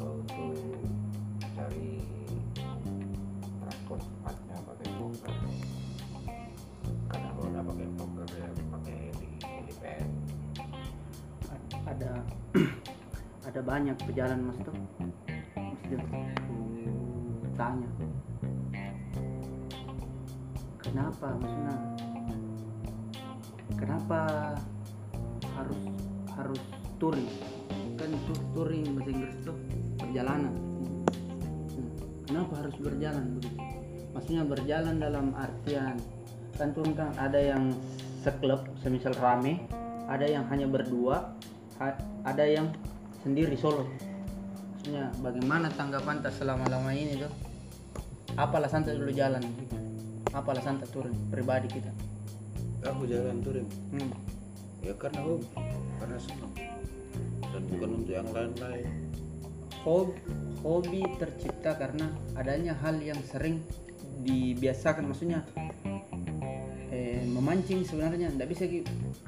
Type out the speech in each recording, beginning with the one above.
untuk cari transport tempatnya pakai boker. Kadang kalau udah pakai boker ya pakai helipad. Ada banyak pejalan mas tuh, tanya kenapa maksudnya kenapa harus touring, kan touring bahasa Inggris tuh perjalanan. Kenapa harus berjalan begitu? Maksudnya berjalan dalam artian kan tuh kan ada yang seklub semisal rame, ada yang hanya berdua, ada yang sendiri solo. Maksudnya bagaimana tanggapan tak selama-lama ini tuh? Apa alasan tak dulu jalan? Apa alasan tak touring pribadi kita? Aku jalan touring. Ya karena hobi, karena senang, dan bukan untuk yang lain-lain. Hobi tercipta karena adanya hal yang sering dibiasakan, maksudnya memancing sebenarnya. Tidak bisa,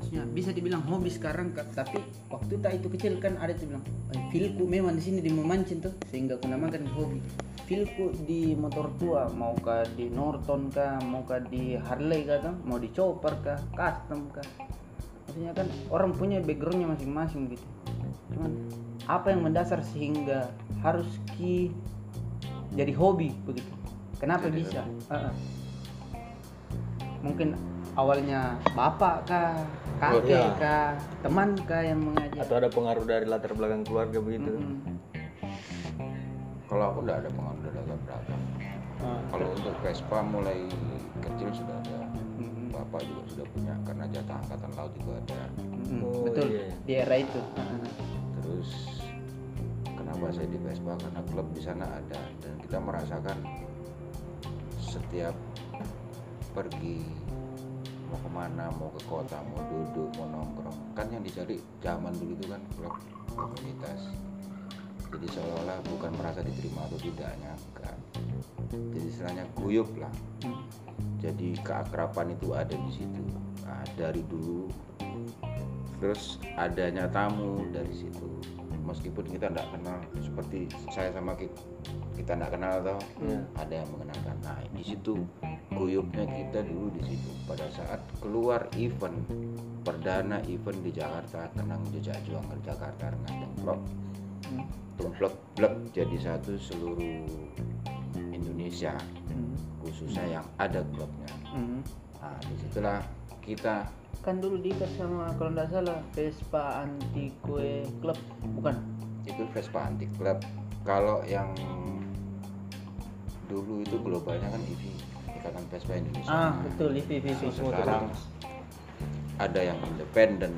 maksudnya bisa dibilang hobi sekarang, tapi waktu tak itu kecil kan ada tuh bilang, filku memang di sini di memancing tuh, sehingga aku namakan hobi. Filku di motor tua, maukah di Norton kah, maukah di Harley kah, mau di Chopper kah, custom kah. Maksudnya kan orang punya backgroundnya masing-masing gitu. Cuman apa yang mendasar sehingga harus jadi hobi begitu? Kenapa jadi bisa? Mungkin awalnya bapak kah, kakek kah, teman kah yang mengajak? Atau ada pengaruh dari latar belakang keluarga begitu? Kalau aku tidak ada pengaruh dari latar belakang. Kalau untuk Vespa mulai kecil sudah ada. Bapak juga sudah punya karena jatah angkatan laut itu ada. Betul, iya. Di era itu. Terus kenapa saya di Vespa? Karena klub di sana ada dan kita merasakan setiap pergi mau kemana, mau ke kota, mau duduk, mau nongkrong, kan yang dicari zaman dulu itu kan klub komunitas. Jadi seolah-olah bukan merasa diterima atau tidaknya kan. Jadi istilahnya guyup lah. Jadi keakraban itu ada di situ. Nah, dari dulu, terus adanya tamu dari situ. Meskipun kita tidak kenal, seperti saya sama kita tidak kenal tau, ada yang mengenalkan. Nah, di situ guyupnya kita dulu di situ. Pada saat keluar event perdana event di Jakarta, Tenang Jejak Juang Jakarta dengan Tengklok, Tengklok jadi satu seluruh Indonesia. Khususnya yang ada klubnya. Nah, disitulah kita kan dulu diikat sama kalau tidak salah Vespa Anti Kue Club, bukan? Itu Vespa Anti Club. Kalau yang dulu itu globalnya kan IVI, Ikatan Vespa Indonesia. Betul, IVI. Nah, sekarang ada yang independen,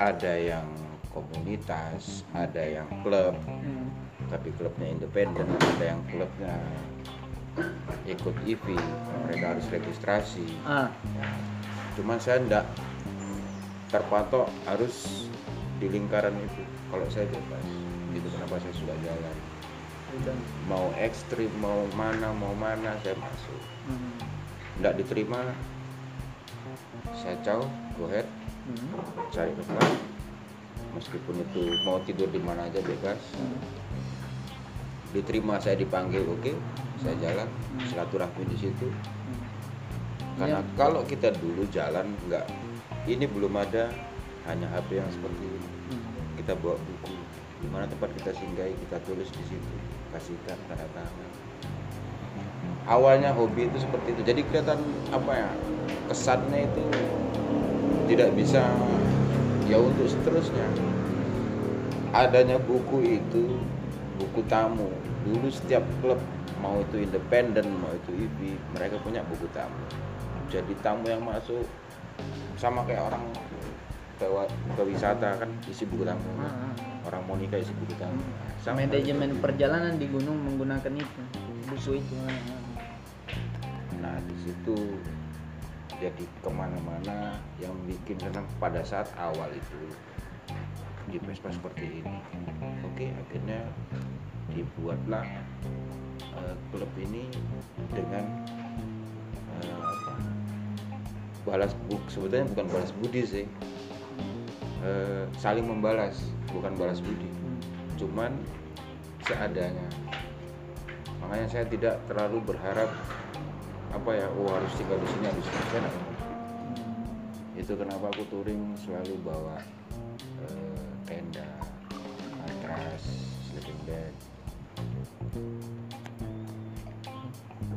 ada yang komunitas, ada yang klub. Tapi klubnya independen, ada yang klubnya ikut IVI, mereka harus registrasi. Cuman saya tidak terpatok harus di lingkaran itu. Kalau saya bebas, itu kenapa saya suka jalan. Mau ekstrim, mau mana saya masuk. Tidak diterima, saya caw, go ahead, cari tempat. Meskipun itu mau tidur di mana aja bebas. Diterima, saya dipanggil, oke. Saya jalan, silaturahmi di situ. Karena kalau kita dulu jalan enggak, ini belum ada hanya HP yang seperti ini. Kita bawa buku, di mana tempat kita singgahi kita tulis di situ, kasihkan tanda tangan. Awalnya hobi itu seperti itu. Jadi kelihatan apa ya? Kesannya itu tidak bisa ya untuk seterusnya. Adanya buku itu, buku tamu. Dulu setiap klub mau itu independen, mau itu IPI, mereka punya buku tamu. Jadi tamu yang masuk sama kayak orang ke wisata kan isi buku tamu. Orang mau nikah isi buku tamu. Manajemen perjalanan di gunung menggunakan itu, buku itu. Nah, di situ jadi kemana-mana yang bikin senang pada saat awal itu di Vespa seperti ini. Oke, akhirnya dibuatlah klub ini dengan sebetulnya bukan balas budi sih, saling membalas, bukan balas budi. cuman seadanya. Makanya saya tidak terlalu berharap apa ya, oh harus tinggal di sini, harus enak. Itu kenapa aku touring selalu bawa tenda, matras, sleeping bag.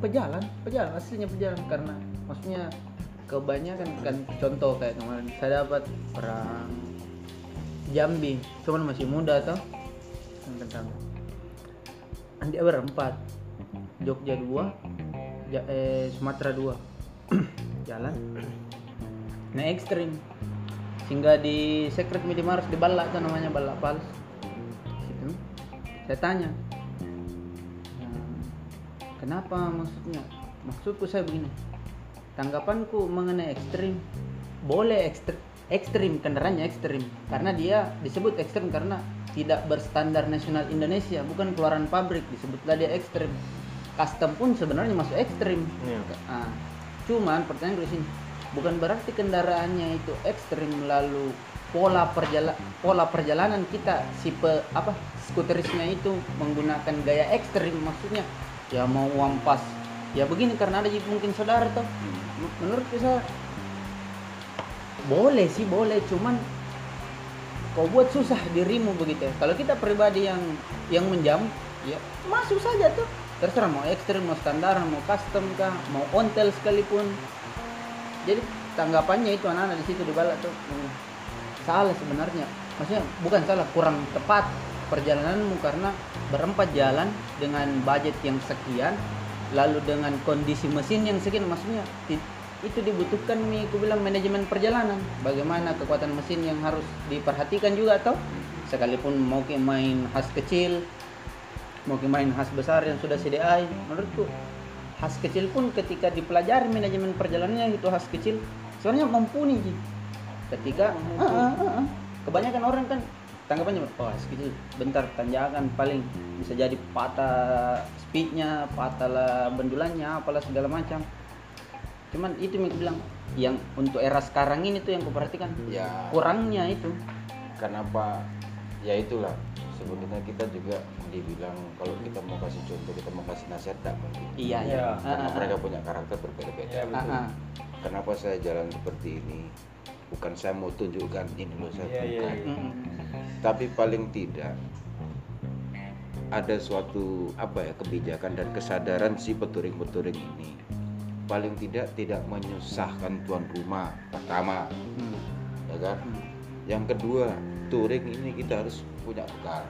Pejalan aslinya pejalan, karena maksudnya kebanyakan kan contoh kayak kemarin saya dapat orang Jambi, cuman masih muda toh, tentang dia berempat, Jogja 2, Sumatera 2, jalan nah ekstrim sehingga di Secret Medium harus dibalak, kan namanya balak pals gitu. Saya tanya, kenapa maksudnya? Maksudku saya begini, tanggapanku mengenai ekstrim, boleh ekstrim, kendaraannya ekstrim karena dia disebut ekstrim karena tidak berstandar nasional Indonesia, bukan keluaran pabrik, disebutlah dia ekstrim. Custom pun sebenarnya masuk ekstrim. Nah, cuman pertanyaan dari sini, bukan berarti kendaraannya itu ekstrim lalu pola perjalanan kita skuterisnya itu menggunakan gaya ekstrim, maksudnya ya mau wampas ya begini karena ada mungkin saudara tuh. Menurut saya boleh sih boleh, cuman kau buat susah dirimu begitu. Kalau kita pribadi yang menjam ya masuk saja tuh, terserah mau ekstrim, mau standar, mau custom kah, mau ontel sekalipun. Jadi tanggapannya itu anak-anak di situ dibalak tuh salah sebenarnya, maksudnya bukan salah, kurang tepat perjalananmu karena berempat jalan dengan budget yang sekian, lalu dengan kondisi mesin yang sekian, maksudnya itu dibutuhkan nih, aku bilang manajemen perjalanan, bagaimana kekuatan mesin yang harus diperhatikan juga atau sekalipun mau main khas kecil, mau main khas besar yang sudah CDI, menurutku khas kecil pun ketika dipelajari manajemen perjalanannya itu khas kecil sebenarnya mumpuni gitu. Ketika kebanyakan orang kan tanggapannya khas kecil bentar tanjakan paling bisa jadi patah speednya, patah lah bendulannya, apalah segala macam. Cuman itu yang bilang yang untuk era sekarang ini tuh yang kuperhatikan ya, kurangnya itu. Kenapa? Ya itulah. Sebenarnya kita juga dibilang kalau kita mau kasih contoh, kita mau kasih nasihat tak mungkin. Iya. Karena mereka punya karakter berbeda-beda. Ya, kenapa saya jalan seperti ini? Bukan saya mau tunjukkan ini loh, saya bukan. Tapi paling tidak ada suatu kebijakan dan kesadaran si peturing-peturing ini. Paling tidak menyusahkan tuan rumah pertama, ya kan? Yang kedua, touring ini kita harus punya bekal,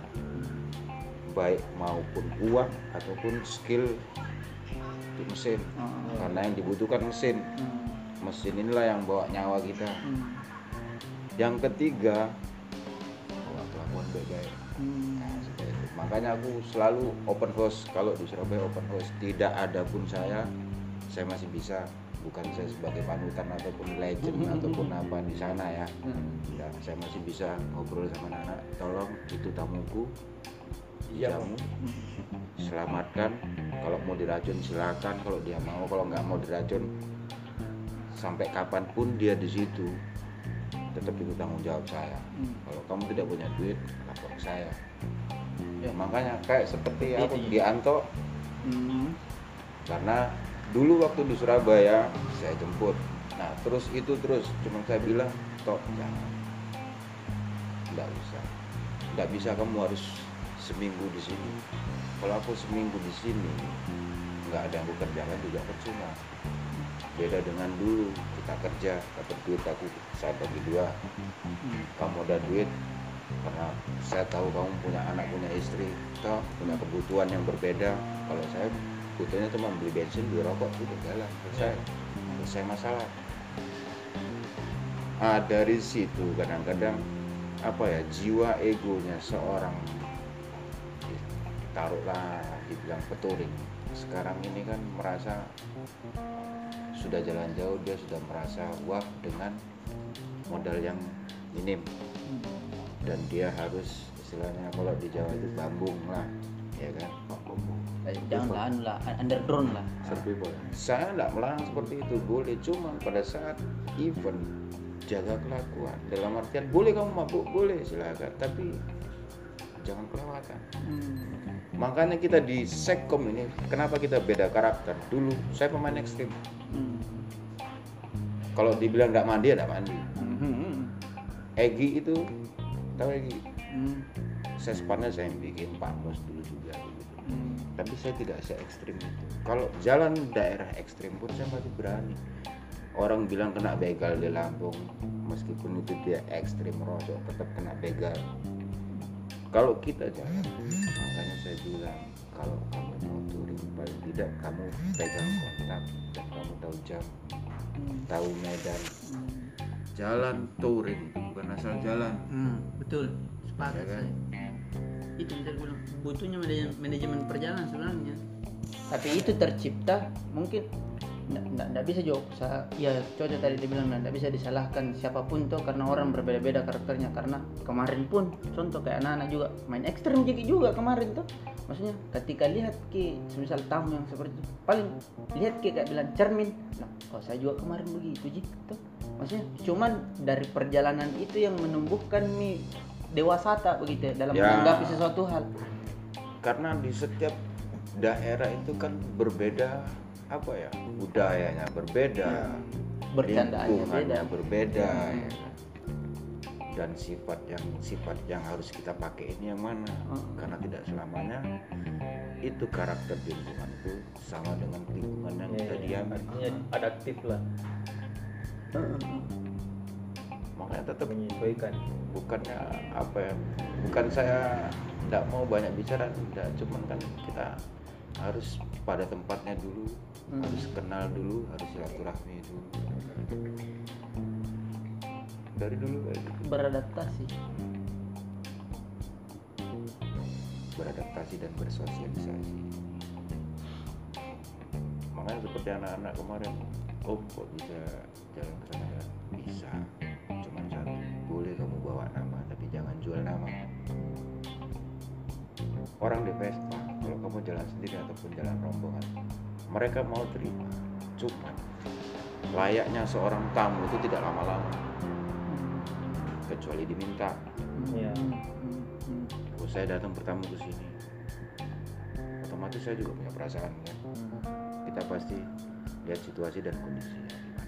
baik maupun uang ataupun skill untuk mesin, karena yang dibutuhkan mesin inilah yang bawa nyawa kita. Yang ketiga, kelakuan baik-baik. Makanya aku selalu open house, kalau di Surabaya open house tidak ada pun saya masih bisa, bukan saya sebagai panutan ataupun legend ataupun apa di sana ya. Ya, saya masih bisa ngobrol sama anak-anak, tolong itu tamuku, jamu, selamatkan, kalau mau diracun silakan, kalau dia mau, kalau nggak mau diracun sampai kapanpun dia di situ, tetap itu tanggung jawab saya. Kalau kamu tidak punya duit, lapor ke saya. Ya makanya kayak seperti aku di Anto, karena dulu waktu di Surabaya saya jemput, nah terus cuman saya bilang tok jangan, nggak bisa kamu harus seminggu di sini, kalau aku seminggu di sini nggak ada yang aku kerjakan juga percuma. Beda dengan dulu kita kerja dapat duit, aku saya bagi dua, kamu ada duit karena saya tahu kamu punya anak, punya istri, tok punya kebutuhan yang berbeda, kalau saya butuhnya cuma beli bensin, beli rokok, udah jalan, selesai masalah. Dari situ kadang-kadang jiwa egonya seorang, taruhlah dibilang peturing sekarang ini kan merasa sudah jalan jauh, dia sudah merasa wah dengan modal yang minim, dan dia harus istilahnya kalau di Jawa itu bambung lah, ya kan? Janganlah underground lah. Saya tidak melarang seperti itu, boleh, cuman pada saat event jaga kelakuan. Dalam artian boleh kamu mabuk, boleh silakan, tapi jangan kelewatan. Makanya kita di Sekkom ini, kenapa kita beda karakter? Dulu saya pemain ekstrim. Kalau dibilang nggak mandi, ya nggak mandi. Egi itu, tahu Egi? Sespannya saya bikin panwas dulu juga. Gitu. Tapi saya tidak se-ekstrim itu. Kalau jalan daerah ekstrim pun saya masih berani. Orang bilang kena begal di Lampung, meskipun itu dia ekstrim rojok, tetap kena begal. Kalau kita jalan, makanya saya bilang kalau kamu mau touring, paling tidak kamu pegang kontak dan kamu tahu jam, tahu medan. Jalan touring bukan asal jalan. Betul, sepakat ya, kan? Saya. Itu butuhnya manajemen perjalanan sebenarnya. Tapi itu tercipta mungkin. Nggak bisa juga usaha, ya cocok tadi dibilang, nggak bisa disalahkan siapapun tuh karena orang berbeda-beda karakternya. Karena kemarin pun contoh kayak anak-anak juga main ekstrem juga kemarin tuh, maksudnya ketika lihat ke misal tamu yang seperti itu, paling lihat kayak bilang cermin, nah kalau saya juga kemarin begitu gitu, maksudnya cuman dari perjalanan itu yang menumbuhkan mi dewasata begitu dalam menanggapi sesuatu hal. Karena di setiap daerah itu kan berbeda apa ya, budayanya berbeda, lingkungannya berbeda, ya kan? Dan sifat yang harus kita pakai ini yang mana? Karena tidak selamanya itu karakter di lingkungan itu sama dengan lingkungan yang kita diami. Artinya adaptif lah. Makanya tetap menyesuaikan. Bukannya apa ya? Bukan saya tidak mau banyak bicara, tidak, cuman kan kita harus pada tempatnya dulu, harus kenal dulu, harus silaturahmi dulu. Dari dulu beradaptasi dan bersosialisasi. Makanya seperti anak-anak kemarin, kok bisa jalan ke sana? Bisa, cuma satu, boleh kamu bawa nama, tapi jangan jual nama. Orang di Vespa, kalau kamu jalan sendiri ataupun jalan rombongan, mereka mau terima. Cuman layaknya seorang tamu itu tidak lama-lama, kecuali diminta. Kalau saya datang bertamu ke sini, otomatis saya juga punya perasaan, kan? Kita pasti lihat situasi dan kondisinya gimana.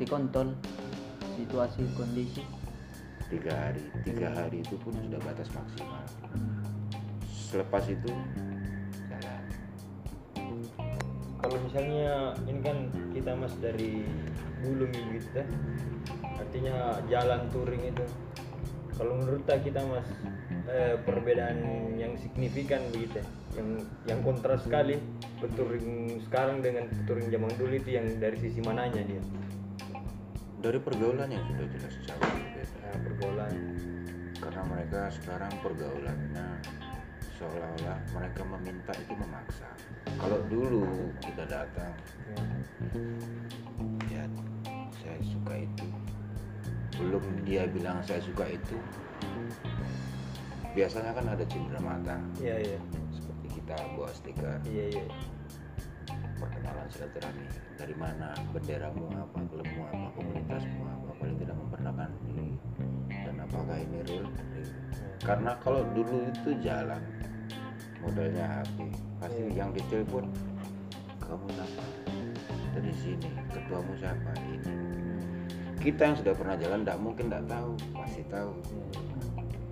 Si kontol, situasi kondisi. 3 hari itu pun sudah batas maksimal. Selepas itu jalan. Kalau misalnya ini kan kita mas dari Bulung gitu deh, artinya jalan touring itu. Kalau menurut kita mas perbedaan yang signifikan begitu, yang kontras sekali touring sekarang dengan touring zaman dulu itu yang dari sisi mananya dia? Dari pergaulan yang sudah jelas jauh berbeda. Pergaulan, karena mereka sekarang pergaulannya seolah-olah mereka meminta itu memaksa. Kalau dulu kita datang, ya saya suka itu. Belum dia bilang saya suka itu, biasanya kan ada cindramata. Iya. Seperti kita bawa stiker. Iya. Perkenalan silaturahmi, dari mana, benderamu apa, klubmu apa, komunitasmu apa, paling tidak memperkenalkan diri dan apakah ini real. Karena kalau dulu itu jalan modalnya HP, pasti yang ditelepon kamu siapa, dari sini, ketuamu siapa, ini. Kita yang sudah pernah jalan tidak mungkin tidak tahu, pasti tahu,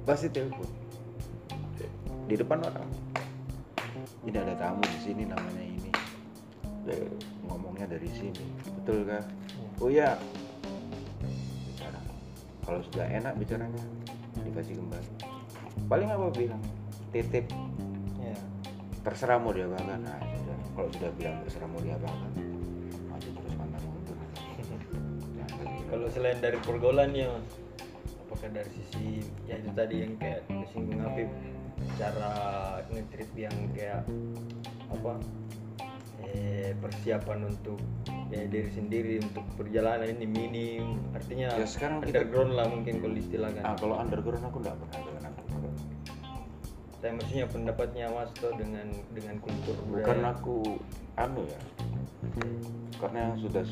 pasti telepon di depan orang, ini ada tamu di sini namanya ini, ngomongnya dari sini, betul kan? Oh ya, bicara. Kalau sudah enak bicaranya, dikasih kembali. Paling apa bilang? Titip. Ya. Terserah mau diapakan. Nah, sudah. Kalau sudah bilang terserah mau diapakan, maju terus pantang mundur. Kalau selain dari pergaulan ya, apakah dari sisi ya itu tadi yang kayak disinggung Habib, cara nge-treat yang kayak apa? Persiapan untuk diri sendiri untuk perjalanan ini minim, artinya ya, sekarang underground kita, lah mungkin kalau istilahnya. Kalau underground aku nggak pernah dengan underground. Saya maksudnya pendapatnya Mas tuh dengan kultur budaya. Bukan aku anu ya, karena yang sudah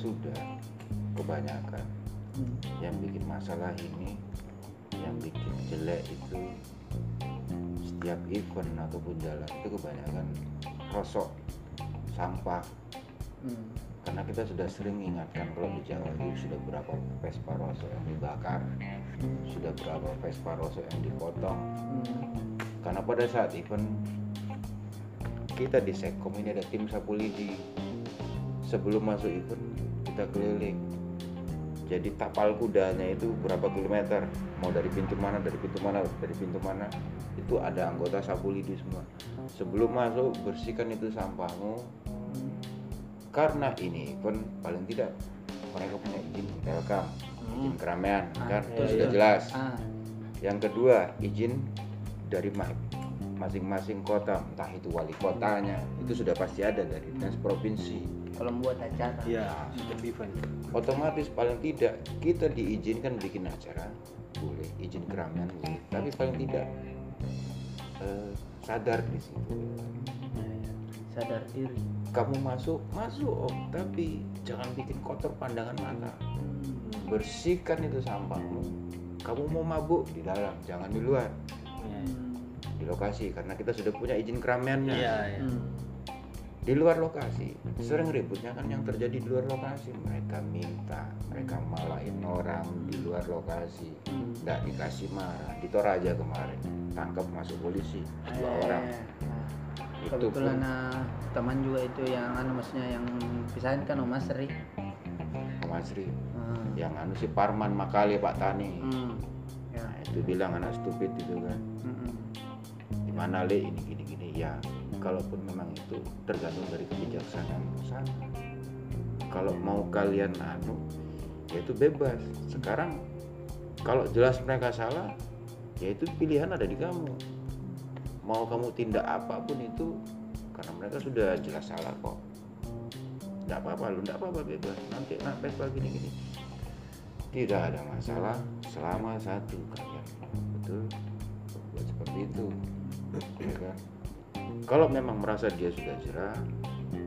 kebanyakan yang bikin masalah ini, yang bikin jelek itu setiap event ataupun jalan itu kebanyakan rosok sampah. Karena kita sudah sering ingatkan kalau di Jawa ini sudah berapa Vespa rosok yang dibakar, sudah berapa Vespa rosok yang dipotong. Karena pada saat event kita di Sekom ini ada tim sapu lidi. Sebelum masuk event kita keliling. Jadi tapal kudanya itu berapa kilometer, mau dari pintu mana, itu ada anggota sapu lidi semua. Sebelum masuk bersihkan itu sampahmu. Karena ini pun paling tidak mereka punya izin welcome, izin keramaian, kan itu sudah jelas. Yang kedua izin dari masing-masing kota, entah itu wali kotanya, itu sudah pasti ada dari dinas provinsi. Kalau membuat acara otomatis paling tidak kita diizinkan bikin acara, boleh izin keramaian boleh, tapi paling tidak sadar di situ, sadar diri. Kamu masuk om, tapi jangan bikin kotor pandangan mata. Bersihkan itu sampahmu. Kamu mau mabuk di dalam, jangan di luar, di lokasi, karena kita sudah punya izin keramaiannya. Di luar lokasi, sering ributnya kan yang terjadi di luar lokasi. Mereka minta, mereka malahin orang di luar lokasi. Nggak dikasih marah, di Toraja kemarin tangkap masuk polisi, 2 orang. Kebetulan teman juga itu yang maksudnya yang pisahin kan Om Asri. Yang si Parman Makali Pak Tani. Nah, itu bilang anak stupid itu kan. Dimana Le ini gini-gini ya. Kalaupun memang itu tergantung dari kebijaksanaan sana. Kalau mau kalian ya itu bebas. Sekarang kalau jelas mereka salah, ya itu pilihan ada di kamu. Mau kamu tindak apapun itu, karena mereka sudah jelas salah kok. Nggak apa-apa bebas. Nanti nampes pagi gini. Tidak ada masalah selama satu kalian betul buat seperti itu, ya kan? Kalau memang merasa dia sudah jerah,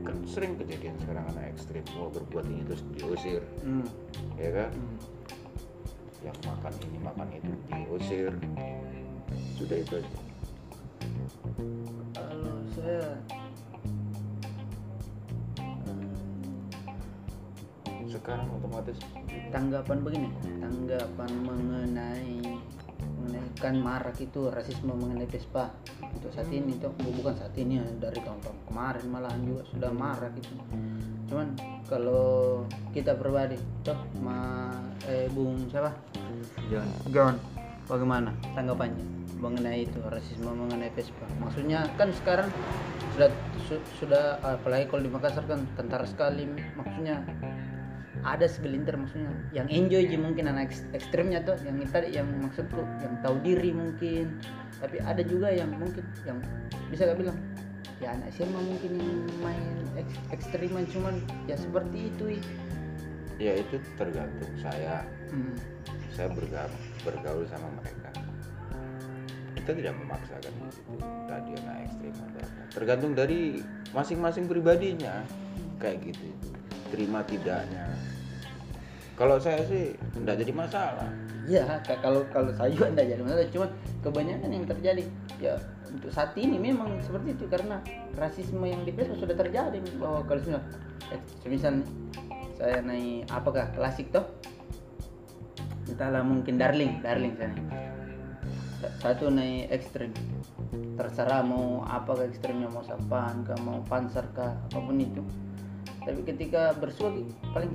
kan sering kejadian sekarang anak ekstrim mau berbuat ini terus diusir, ya kan? Yang makan ini makan itu diusir, sudah itu aja. Kalau saya sekarang otomatis tanggapan mengenai kan marak itu rasisme mengenai Vespa. Untuk saat ini itu bukan saat ini ya, dari tahun-tahun kemarin malahan juga sudah marak itu. Cuman kalau kita pribadi toh Bung siapa? John. Bagaimana tanggapannya mengenai itu rasisme mengenai Vespa? Maksudnya kan sekarang sudah apalagi kalau di Makassar kan tentara sekali, maksudnya ada segelintir maksudnya yang enjoy aja mungkin anak ekstrimnya tuh yang maksudku yang tahu diri mungkin, tapi ada juga yang mungkin yang bisa gak bilang ya anak SMA mungkin yang main ekstriman, cuman ya seperti itu ya itu tergantung saya bergaul sama mereka. Kita tidak memaksakan itu tadi anak ekstriman, tergantung dari masing-masing pribadinya kayak gitu itu terima tidaknya. Kalau saya sih enggak jadi masalah. Iya, kalau saya juga enggak jadi masalah, cuma kebanyakan yang terjadi ya untuk saat ini memang seperti itu karena rasisme yang di Vespa sudah terjadi bahwa kalau semisal saya naik apakah klasik toh? Entahlah mungkin darling saya naik. Satu naik ekstrim. Terserah mau apa ekstrimnya, mau sapaan kah, mau panser kah, apapun itu. Tapi ketika bersuara paling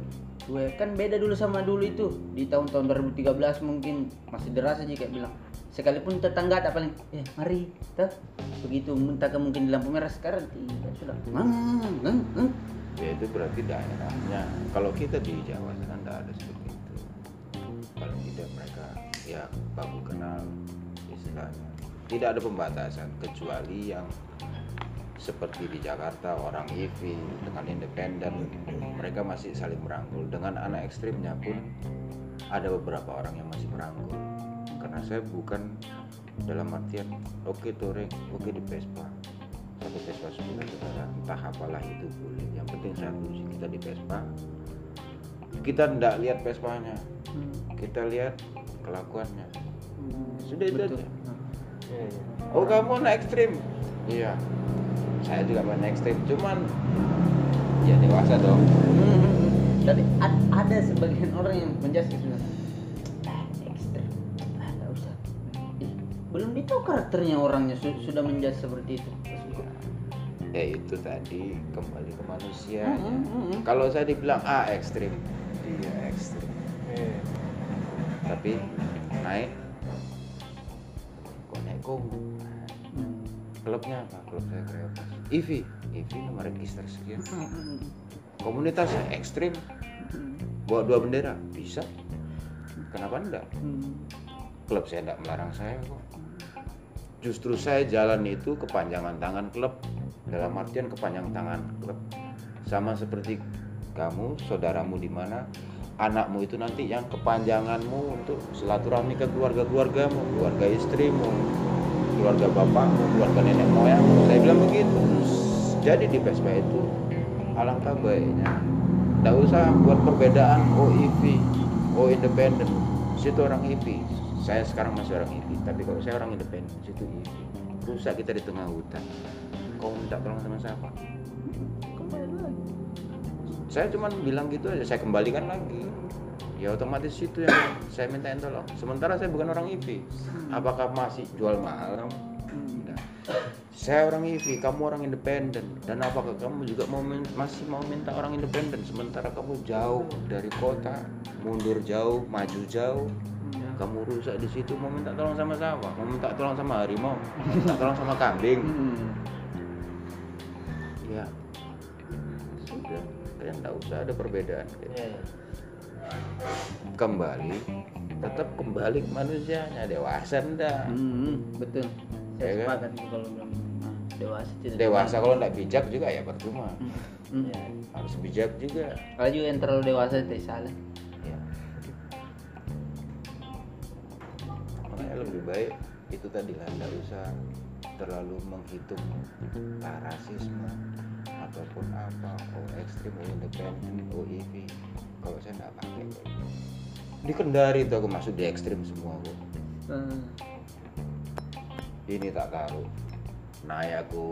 gue kan beda dulu sama dulu itu di tahun-tahun 2013 mungkin masih deras aja kayak bilang sekalipun tetangga tak paling mari kita begitu minta mungkin di lampu merah sekarang tidak sudah ya itu berarti daerahnya. Kalau kita di Jawa kan tidak ada seperti itu, paling tidak mereka ya baru kenal istilahnya, tidak ada pembatasan kecuali yang seperti di Jakarta orang IVI dengan independen mereka masih saling merangkul. Dengan anak ekstrimnya pun ada beberapa orang yang masih merangkul. Karena saya bukan dalam artian oke touring, oke di Vespa, satu Vespa saudara entah apalah itu boleh. Yang penting satu kita di Vespa, kita tidak lihat Vespanya, kita lihat kelakuannya. Sudah itu aja. sih. Oh kamu anak ekstrim? Iya. Saya juga anak ekstrim, cuman ya dewasa dong. Tapi ada sebagian orang yang menjudge sebenarnya. Ekstrim, nggak usah. Belum ditahu karakternya orangnya sudah menjudge seperti itu. Ya itu tadi kembali ke manusia. Kalau saya dibilang ekstrim, dia ekstrim. Tapi naik Koneko. Klubnya apa? Klub saya Kreapas. Ivi nomor register sekian. Komunitasnya ekstrim. Bawa 2 bendera bisa. Kenapa enggak? Klub saya enggak melarang saya kok. Justru saya jalan itu kepanjangan tangan klub, dalam artian kepanjangan tangan klub. Sama seperti kamu, saudaramu di mana, anakmu itu nanti yang kepanjanganmu untuk silaturahmi ke keluarga-keluargamu, keluarga istrimu, keluarga bapakmu, keluarga nenek moyangmu. Saya bilang begitu. Jadi di PESBA itu alangkah baiknya, tidak usah buat perbedaan. Oh IPI, oh independen, situ orang IPI. Saya sekarang masih orang IPI, tapi kalau saya orang independen, situ IPI. Rusak kita di tengah hutan. Kau minta tolong sama siapa? Kembali lagi. Saya cuma bilang gitu aja, saya kembalikan lagi. Ya otomatis itu yang saya mintain tolong. Sementara saya bukan orang IPI. Apakah masih jual mahal? Nah, saya orang IPI, kamu orang independen. Dan apakah kamu juga masih mau minta orang independen? Sementara kamu jauh dari kota, mundur jauh, maju jauh. Kamu rusak di situ, mau minta tolong sama siapa? Mau minta tolong sama harimau? Mau minta tolong sama kambing? Ya, sudah. Kalian tidak usah ada perbedaan gitu. Tetap kembali ke manusianya. Dewasa enggak? Betul. Saya sepakat kan? Kalau belum dewasa kalau enggak bijak juga ya percuma. Harus bijak juga. Kalau juga yang terlalu dewasa itu salah. Ya. Makanya lebih baik itu tadi lah, enggak usah terlalu menghitung rasisme ataupun apa, oh ekstrim, oh independen, oh EV. Kalau saya nggak pakai di Kendari itu, aku masuk di ekstrim semua aku. Ini tak taruh, naik aku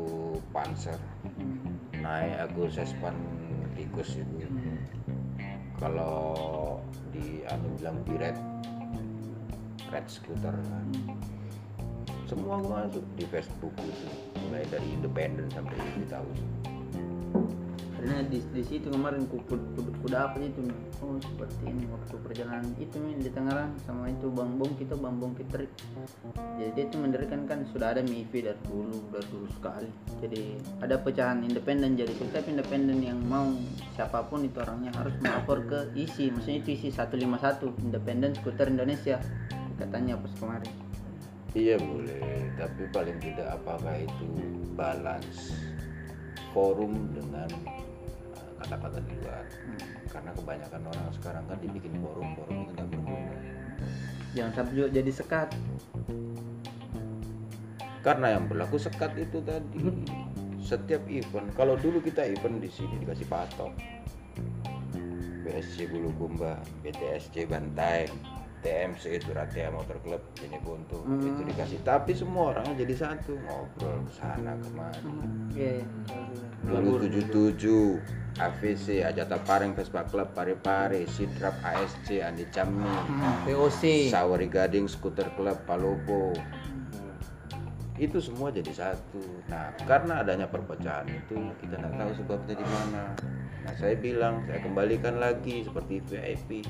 Panzer, naik aku Sespan tikus itu. Kalau di anu bilang di red scooter kan. Semua aku masuk di Facebook itu, mulai dari independen sampai EV tahu. Karena di situ kemarin kuda apa itu, oh seperti ini waktu perjalanan itu di Tangerang sama itu Bang Bong Fitri. Jadi dia itu mendirikan kan sudah ada MIFI dari dulu sekali. Jadi ada pecahan independen, jadi setiap independen yang mau siapapun itu orangnya harus melapor ke ISI, maksudnya itu ISI 151 Independen Skuter Indonesia katanya pas kemarin. Iya boleh, tapi paling tidak apakah itu balance forum dengan kata-kata di luar, karena kebanyakan orang sekarang kan dibikin forum itu nggak berguna. Jangan sampai juga jadi sekat, karena yang berlaku sekat itu tadi. Setiap event, kalau dulu kita event di sini dikasih patok, BSC Bulukumba, BTSC Bantaeng, TMC itu Ratia Motor Club, ini Buntu, itu dikasih. Tapi semua orang jadi satu, ngobrol kesana kemana. Dulu 77, AVC, Ajata Pareng, Vespa Club, Pare-Pare, Sidrap, ASC, Andi Cammi, VOC, Sawari Gading, Skuter Club, Palopo. Itu semua jadi satu. Nah, karena adanya perpecahan itu, kita nggak tahu sebabnya di mana. Nah, saya bilang, saya kembalikan lagi seperti VIP.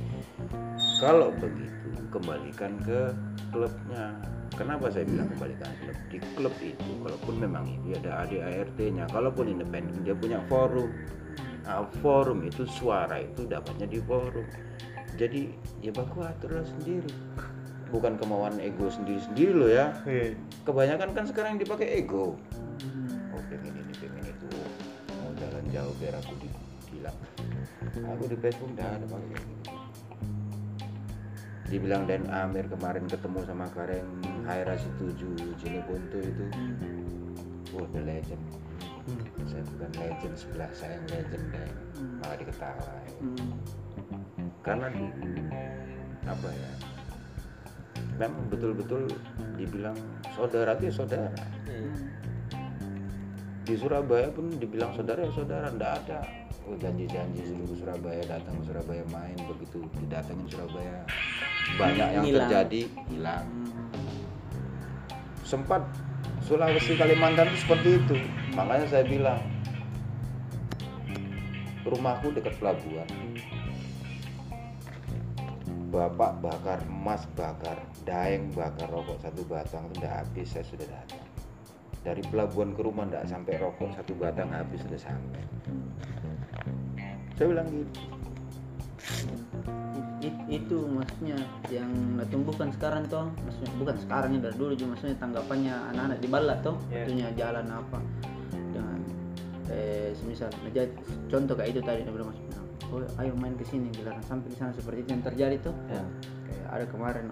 Kalau begitu, kembalikan ke klubnya. Kenapa saya bilang kembalikan klub? Di klub itu, kalaupun memang itu ada ADART-nya, kalaupun independen, dia punya forum. Nah, forum itu, suara itu dapatnya di forum. Jadi, ya baku aturlah sendiri. Bukan kemauan ego sendiri-sendiri loh ya. Kebanyakan kan sekarang yang dipakai ego. Oh pengen itu, mau jalan jauh biar aku dibilang. Aku di Facebook dah ada pakai gitu. Dibilang Dan Amir kemarin ketemu sama Karen Haira 7 Cilepuntu itu. Oh the legend. Saya bukan legend, sebelah saya yang legend deh. Malah diketawain. Karena apa ya? memang betul-betul dibilang saudara itu saudara. Di Surabaya pun dibilang saudara ya saudara, nggak ada janji-janji seluruh Surabaya datang ke Surabaya main, begitu didatangin Surabaya banyak yang hilang. Terjadi hilang. Sempat Sulawesi Kalimantan itu seperti itu, makanya saya bilang rumahku dekat pelabuhan, bapak bakar emas, bakar daeng, bakar rokok satu batang sudah habis, saya sudah datang dari pelabuhan ke rumah tidak sampai rokok satu batang habis, sudah sampai. Saya bilang gitu. Itu maksudnya yang tumbuhkan sekarang toh, maksudnya bukan sekarang, dari dulu juga maksudnya tanggapannya anak-anak di Balat toh, tentunya jalan apa dengan semisal contoh kayak itu tadi nabi maksudnya, oh ayo main kesini dilarang sampai di sana, seperti itu yang terjadi toh. Kayak ada kemarin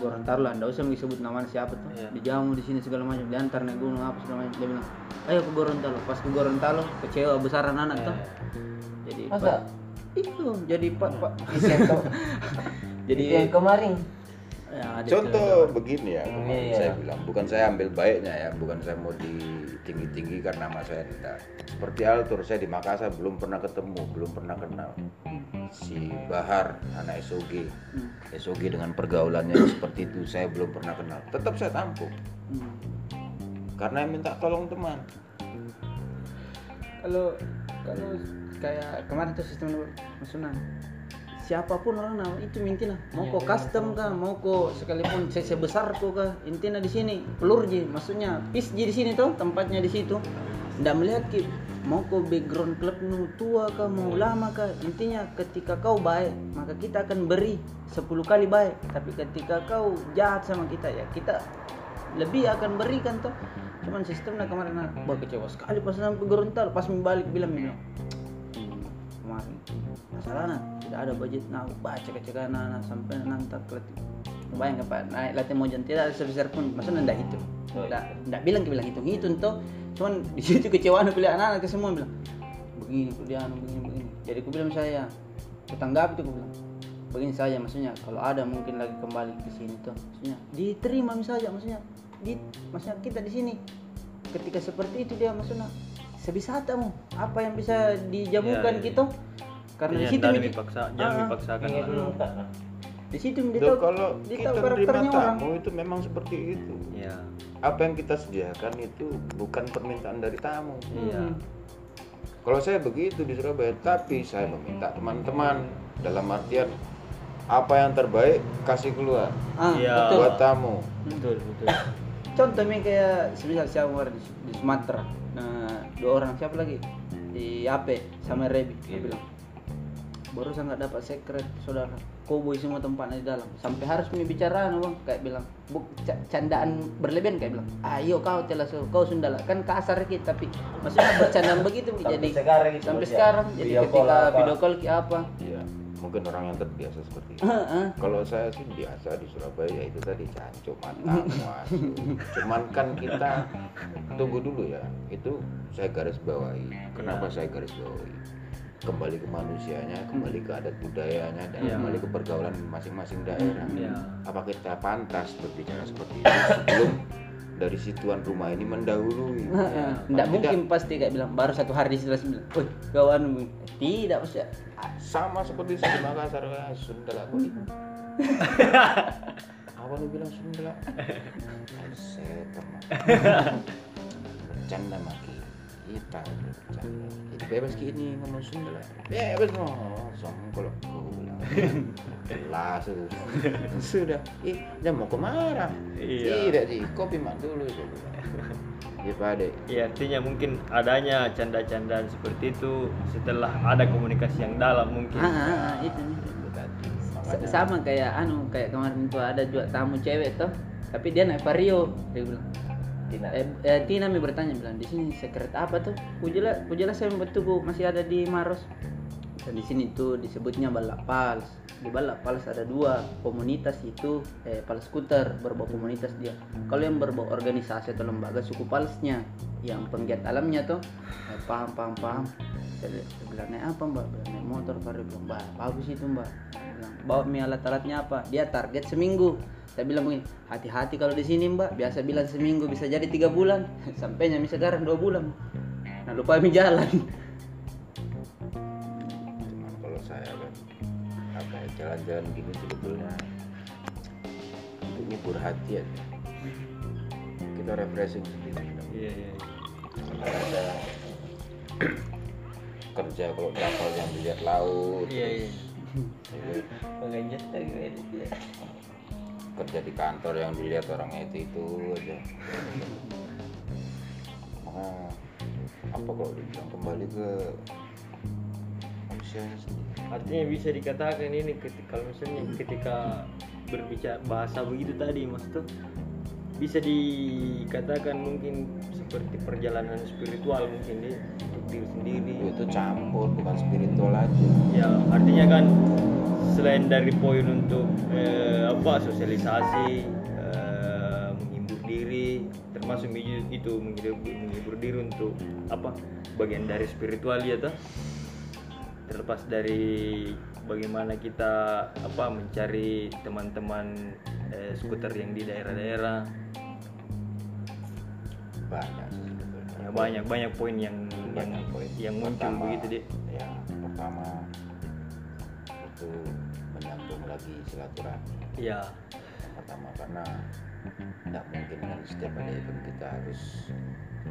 Gorontalo lah, nggak usah disebut namanya siapa tuh, dijamu di sini segala macam, diantar naik gunung apa segala macam, dia bilang ayo ke Gorontalo, pas ke Gorontalo kecewa besaran anak tuh. Jadi itu jadi pak jadi yang kemarin contoh begini ya, saya bilang bukan saya ambil baiknya ya, bukan saya mau ditinggi-tinggikan nama saya, tidak. Seperti Altur, saya di Makassar belum pernah ketemu, belum pernah kenal si Bahar anak SOG, SOG dengan pergaulannya seperti itu saya belum pernah kenal, tetap saya tampung karena minta tolong teman. Kalau kayak kemarin tuh sistem maksudnya siapapun orang nah, itu intinya mau kok custom kah, mau kok sekalipun cc besar kok kah, intinya di sini pelur ji, maksudnya pis ji di sini tuh tempatnya di situ, ndak melihat ki mau kok background klub nu tua kah mau lama kah, intinya ketika kau baik maka kita akan beri 10 kali baik, tapi ketika kau jahat sama kita ya kita lebih akan berikan tuh. Cuman sistemnya kemarin aku kecewa sekali pas sampai Gorontalo, pas balik bilang kemarin masalahnya tidak ada budget, nah baca kecekan anak sampai nanti kelatih bayang apa naik latihan mau jangan tidak ada sebesar pun, maksudnya ndak itu ndak bilang hitung toh. Cuman di situ kecewaan aku lihat anak-anak semua bilang begini kuliah begini, jadi aku bilang saya tanggapi tuh, aku bilang begini saja maksudnya, kalau ada mungkin lagi kembali ke sini tuh maksudnya diterima misalnya, maksudnya kita di sini ketika seperti itu dia maksudnya sebisa tamu apa yang bisa dijamukan gitu, karena di situ dipaksakan di situ menjadi kalau kita terima tamu itu memang seperti itu. Apa yang kita sediakan itu bukan permintaan dari tamu. Kalau saya begitu di Surabaya, tapi saya meminta teman-teman dalam artian apa yang terbaik kasih keluar buat tamu. Betul. Contohnya kayak semisal siapa di Sumatera, dua orang siapa lagi di Ape sama Rebi, dia bilang baru saya nggak dapat secret saudara, koboi semua tempatnya di dalam, sampai harus pembicaraan bang, kayak bilang candaan berlebihan, kayak bilang ayo kau telasu kau Sundala kan kasar kita, tapi maksudnya bercandaan begitu jadi sampai sekarang jadi ketika video call ki apa mungkin orang yang terbiasa seperti itu. Kalau saya sih biasa di Surabaya ya itu tadi cancuk mata masuk. Cuman kan kita tunggu dulu ya. Itu saya garis bawahi. Kenapa saya garis bawahi? Kembali ke manusianya, kembali ke adat budayanya, dan kembali ke pergaulan masing-masing daerah. Apa kita pantas berbicara seperti itu sebelum dari situan rumah ini mendahului? Tidak mungkin pasti kayak bilang baru satu hari di sini. Woi, kawan tidak usah. Sama seperti saya di Makassar, Sundala kok. Apa lu bilang Sundala? Setan. Bercanda maki. Kita bercanda. Kita bebas kini ngomong Sundala. Bebas ngomong kalau lah sudah. Dia mau kemarah. Tidak sih, kopi mak dulu dulu. Ya, artinya mungkin adanya canda-candaan seperti itu setelah ada komunikasi yang dalam mungkin. Itu nih. Sama kayak kayak kemarin tuh ada juga tamu cewek tuh, tapi dia naik vario, dia bilang. Tina mi bertanya bilang, "Di sini secret apa tuh?" Kujelas saya betul masih ada di Maros. Dan di sini tuh disebutnya Balak Pals. Di Balak Pals ada dua komunitas itu, Pals Scooter berbau komunitas dia. Kalau yang berbau organisasi atau lembaga suku Palsnya, yang penggiat alamnya tuh paham. bilang naik apa mbak, bilang naik motor. Baru bilang mbak bagus itu mbak, bilang bawa alat-alatnya apa. Dia target seminggu. Saya bilang begini, hati-hati kalau di sini mbak, biasa bilang seminggu bisa jadi 3 bulan sampainya misalnya sekarang 2 bulan. Nah lupa kami jalan. Cuman kalau saya kan apa ya, jalan-jalan gini sebetulnya ini pur hati ya, kita refreshing sendiri. Iya iya. Sementara ada kerja kalau kapal yang melihat laut. Iya iya. Makanya gitu. Kerja di kantor yang dilihat orangnya itu aja. Nah, apa kalau dibilang kembali ke manusia sendiri? Artinya bisa dikatakan ini ketika misalnya ketika berbicara bahasa begitu tadi, maksudnya bisa dikatakan mungkin seperti perjalanan spiritual mungkin deh untuk diri sendiri. Itu campur bukan spiritual aja. Ya artinya kan selain dari poin untuk sosialisasi, menghibur diri, termasuk itu menghibur diri untuk bagian dari spiritual ya toh. Terlepas dari bagaimana kita mencari teman-teman skuter yang di daerah-daerah, banyak poin yang muncul begitu deh. Ya pertama itu menyambung lagi silaturahmi. Iya. Pertama karena tidak mungkin kan setiap ada event kita harus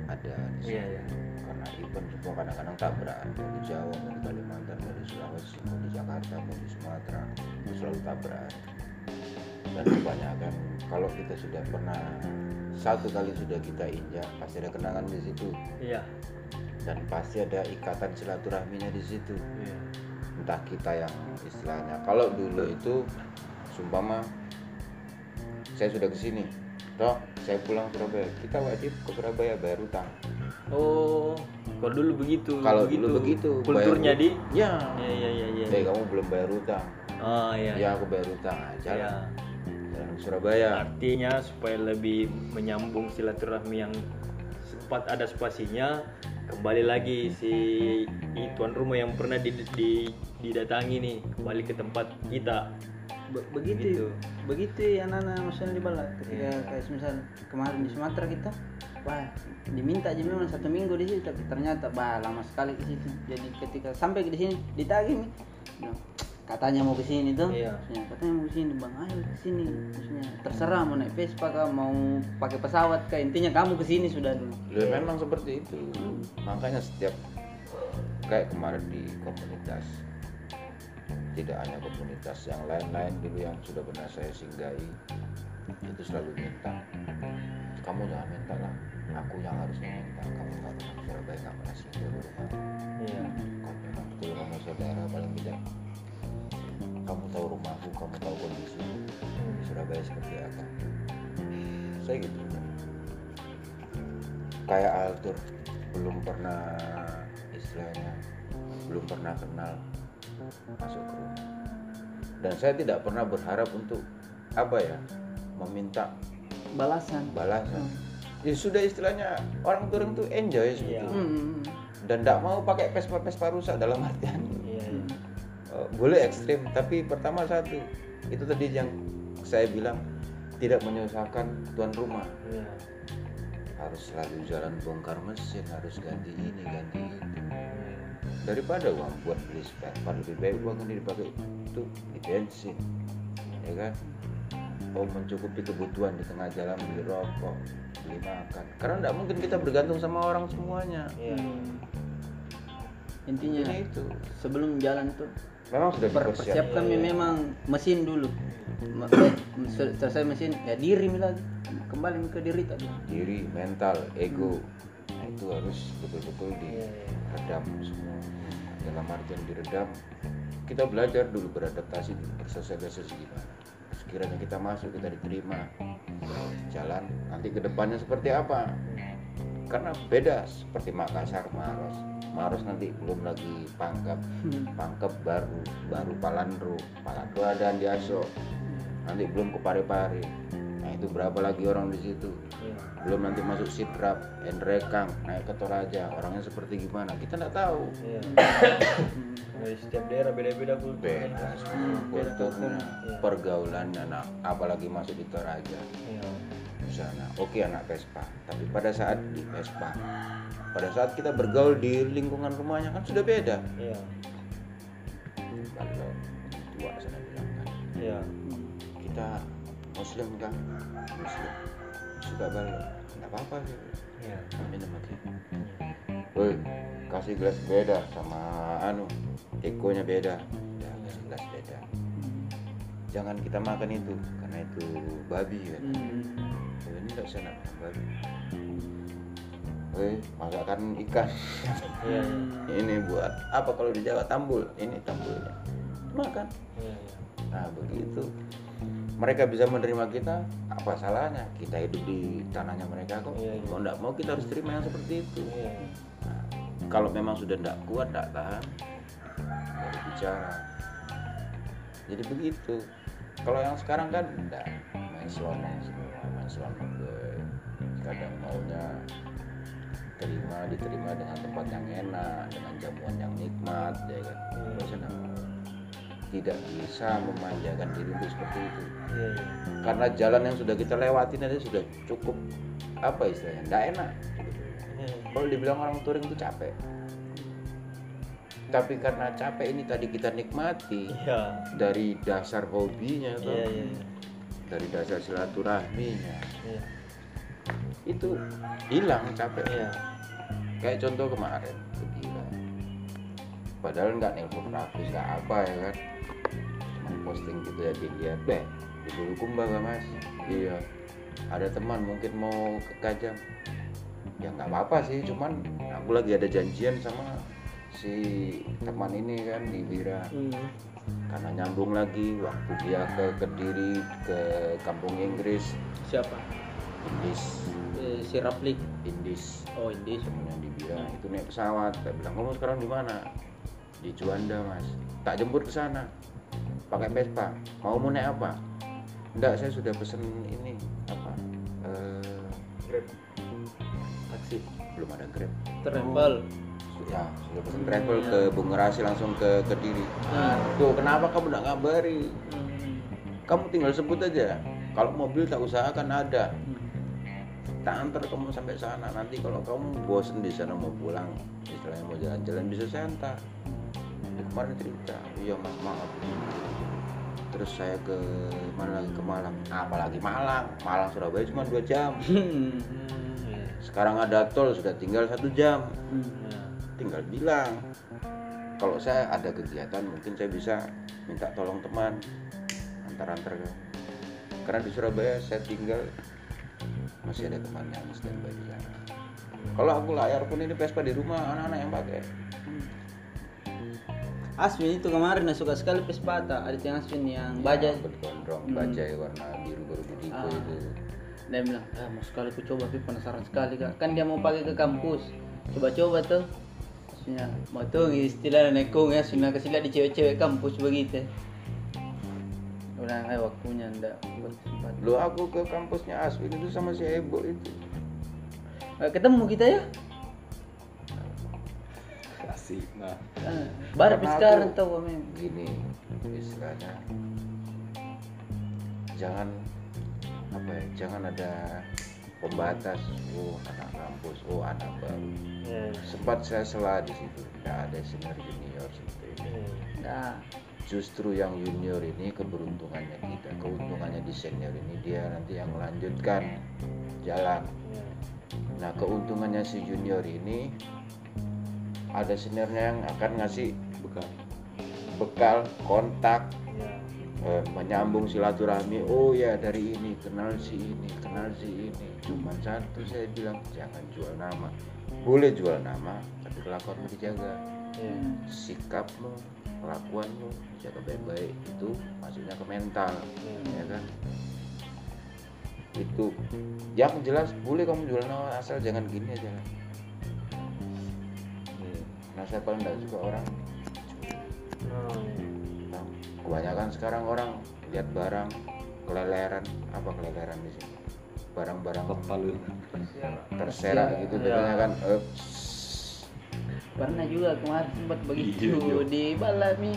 ada di sini. Iya. Karena event semua kadang-kadang tabrakan dari Jawa, dari Kalimantan, dari Sulawesi, dari Jakarta, dari Sumatera, selalu tabrakan. Dan kebanyakan kalau kita sudah pernah satu kali sudah kita injak pasti ada kenangan di situ. Iya. Dan pasti ada ikatan silaturahminya di situ. Iya. Entah kita yang istilahnya kalau dulu itu sumpama saya sudah kesini toh saya pulang Surabaya, kita wajib ke Surabaya bayar utang. Oh kalau dulu begitu, kulturnya di ya. Hey, kamu belum bayar utang. Oh iya ya, aku bayar utang aja ya. Dan Surabaya artinya supaya lebih menyambung silaturahmi yang sempat ada spasinya. Kembali lagi si tuan rumah yang pernah didatangi nih kembali ke tempat kita. Begitu ya anak-anak misalnya di Bala ketika kayak misal kemarin di Sumatera kita diminta aja memang 1 minggu di situ, tapi ternyata lama sekali ke situ. Jadi ketika sampai di sini ditagih nih, katanya mau ke sini tuh. Iya. Katanya mau ke sini, Bang. Ayo ke sini. Maksudnya terserah mau naik Vespa kah, mau pakai pesawat kah, intinya kamu ke sini sudah dulu. Ya memang seperti itu. Makanya setiap kayak kemarin di komunitas, tidak hanya komunitas yang lain-lain dulu yang sudah pernah saya singgahi, itu selalu minta. Kamu jangan minta lah, aku yang harus minta. Kamu nggak pernah Surabaya, nggak pernah singgah dulu kan? Iya. Kamu memang betul kamu saudara paling bijak. Kamu tahu rumahku, kamu tahu kondisi Surabaya seperti apa. Saya gitu kan. Kayak Altur belum pernah istilahnya, belum pernah kenal masuk ke rumah. Dan saya tidak pernah berharap untuk meminta balasan. Ya sudah istilahnya orang turun tuh enjoy sebetulnya. Dan tidak mau pakai pespa-pespa rusak dalam artian. Boleh ekstrim, tapi pertama satu itu tadi yang saya bilang tidak menyusahkan tuan rumah. Harus selalu jalan bongkar mesin, harus ganti ini ganti itu. Daripada uang buat beli spare part lebih baik uang ini dipakai untuk di bensin, ya kan? Mencukupi kebutuhan di tengah jalan, beli rokok, beli makan. Karena tidak mungkin kita bergantung sama orang semuanya. Intinya itu sebelum jalan tuh memang sudah dipersiapkan memang mesin dulu. Selesai mesin ya diri lagi, kembali ke diri tadi. Diri, mental, ego. Nah, itu harus betul-betul diredam semua. Dalam artian diredam, kita belajar dulu beradaptasi, bersosialisasi gimana. Sekiranya kita masuk, kita diterima. Jalan nanti ke depannya seperti apa? Karena beda seperti Makassar, Maros nanti belum lagi pangkep baru Palandro ada Andiaso, nanti belum ke Pare-Pare. Nah itu berapa lagi orang di situ? belum nanti masuk sidrap, Endrekang, naik ke Toraja, orangnya seperti gimana kita nggak tahu. Dari setiap daerah beda-beda kultur, kulturnya, pergaulannya, nah, apalagi masuk di Toraja. Misalnya, oke anak Vespa, tapi pada saat di Vespa, pada saat kita bergaul di lingkungan rumahnya kan sudah beda. Kalau tua saya bilang kan, kita Muslim kan, Muslim suka balok, nggak apa-apa sih. Minum lagi. Woi, kasih gelas beda sama anu, ekonya beda, ya, kasih gelas beda. Jangan kita makan itu, karena itu babi kan. Ini nggak usah makan babi. Woi, masakan ikan. Ini buat apa kalau di Jawa tambul? Ini tambulnya. Makan. Nah, begitu. Mereka bisa menerima kita, apa salahnya? Kita hidup di tanahnya mereka kok. Kalau tidak mau kita harus terima yang seperti itu. Nah, kalau memang sudah tidak kuat, tidak tahan, baru bicara. Jadi begitu. Kalau yang sekarang kan tidak main selama kadang maunya diterima dengan tempat yang enak, dengan jamuan yang nikmat, ya kan. Tidak bisa memanjakan diri untuk seperti itu. Karena jalan yang sudah kita lewatin aja sudah cukup apa istilahnya, nggak enak. Kalau dibilang orang touring itu capek, tapi karena capek ini tadi kita nikmati dari dasar hobinya, dari dasar silaturahminya, itu hilang capek. Kayak contoh kemarin, padahal nggak nelpon grafis, nggak apa ya kan, posting gitu ya dilihat deh, di Bulukumba gak mas? Iya, ada teman mungkin mau ke Kajang, ya nggak apa-apa sih, cuman aku lagi ada janjian sama si teman ini kan di Bira, karena nyambung lagi waktu dia ke Kediri, ke Kampung Inggris. Siapa? Indis. Si Raplik. Indis. Oh Indis. Temennya di Bira, itu naik pesawat, saya bilang kamu sekarang di mana? Di Juanda mas, tak jemput ke sana. Pakai Vespa, mau naik apa? Enggak, saya sudah pesen ini apa? Grab, taksi. Belum ada Grab. Travel. Ya, sudah pesen travel ke Bungerasi langsung ke Kediri. Tuh, kenapa kamu enggak ngabari? Kamu tinggal sebut aja. Kalau mobil tak usahakan ada. Tak antar kamu sampai sana. Nanti kalau kamu bosen di sana mau pulang, istilahnya mau jalan-jalan bisa saya antar. Kemarin cerita, iya mas maaf. Terus saya ke mana lagi, ke Malang, apalagi Malang, Malang Surabaya cuma 2 jam. Sekarang ada tol sudah tinggal 1 jam. Tinggal bilang, kalau saya ada kegiatan mungkin saya bisa minta tolong teman antar-antar. Karena di Surabaya saya tinggal masih ada teman yang standby di sana. Kalau aku layar pun ini Vespa di rumah anak-anak yang pakai. Aswin itu kemarin suka sekali Vespa, ada yang Aswin yang bajai gondrong, bajai warna biru baru di itu. Dia bilang, mau sekali aku coba, tapi penasaran sekali kak. Kan dia mau pakai ke kampus, coba-coba tuh. Aswinnya, mau tuh istilahnya nekung ya, Aswinnya kasih lihat di cewek-cewek kampus begitu. Udah, waktunya ndak. Lo aku ke kampusnya Aswin itu sama si Ebo itu. Ketemu kita ya? Nah, baru sekarang tuh men. Gini, istilahnya jangan apa ya? Jangan ada pembatas. Oh anak kampus, oh anak baru. Sempat saya salah di situ. Tidak ada senior junior seperti itu. Nah, justru yang junior ini keberuntungannya kita, keuntungannya di senior ini dia nanti yang melanjutkan jalan. Nah, keuntungannya si junior ini, ada seniornya yang akan ngasih bekal kontak, menyambung silaturahmi. Oh ya dari ini kenal si ini, kenal si ini. Cuman satu saya bilang, jangan jual nama. Boleh jual nama, tapi kelakuanmu dijaga, sikapmu, kelakuanmu dijaga baik-baik. Itu maksudnya ke mental, ya kan? Itu yang jelas boleh kamu jual nama, asal jangan gini aja. Nah saya paling tidak suka orang nah, kebanyakan sekarang orang lihat barang keleleran. Apa keleleran di sini? barang-barang terserak gitu biasanya kan. Pernah juga kemarin sempat begitu di Balami,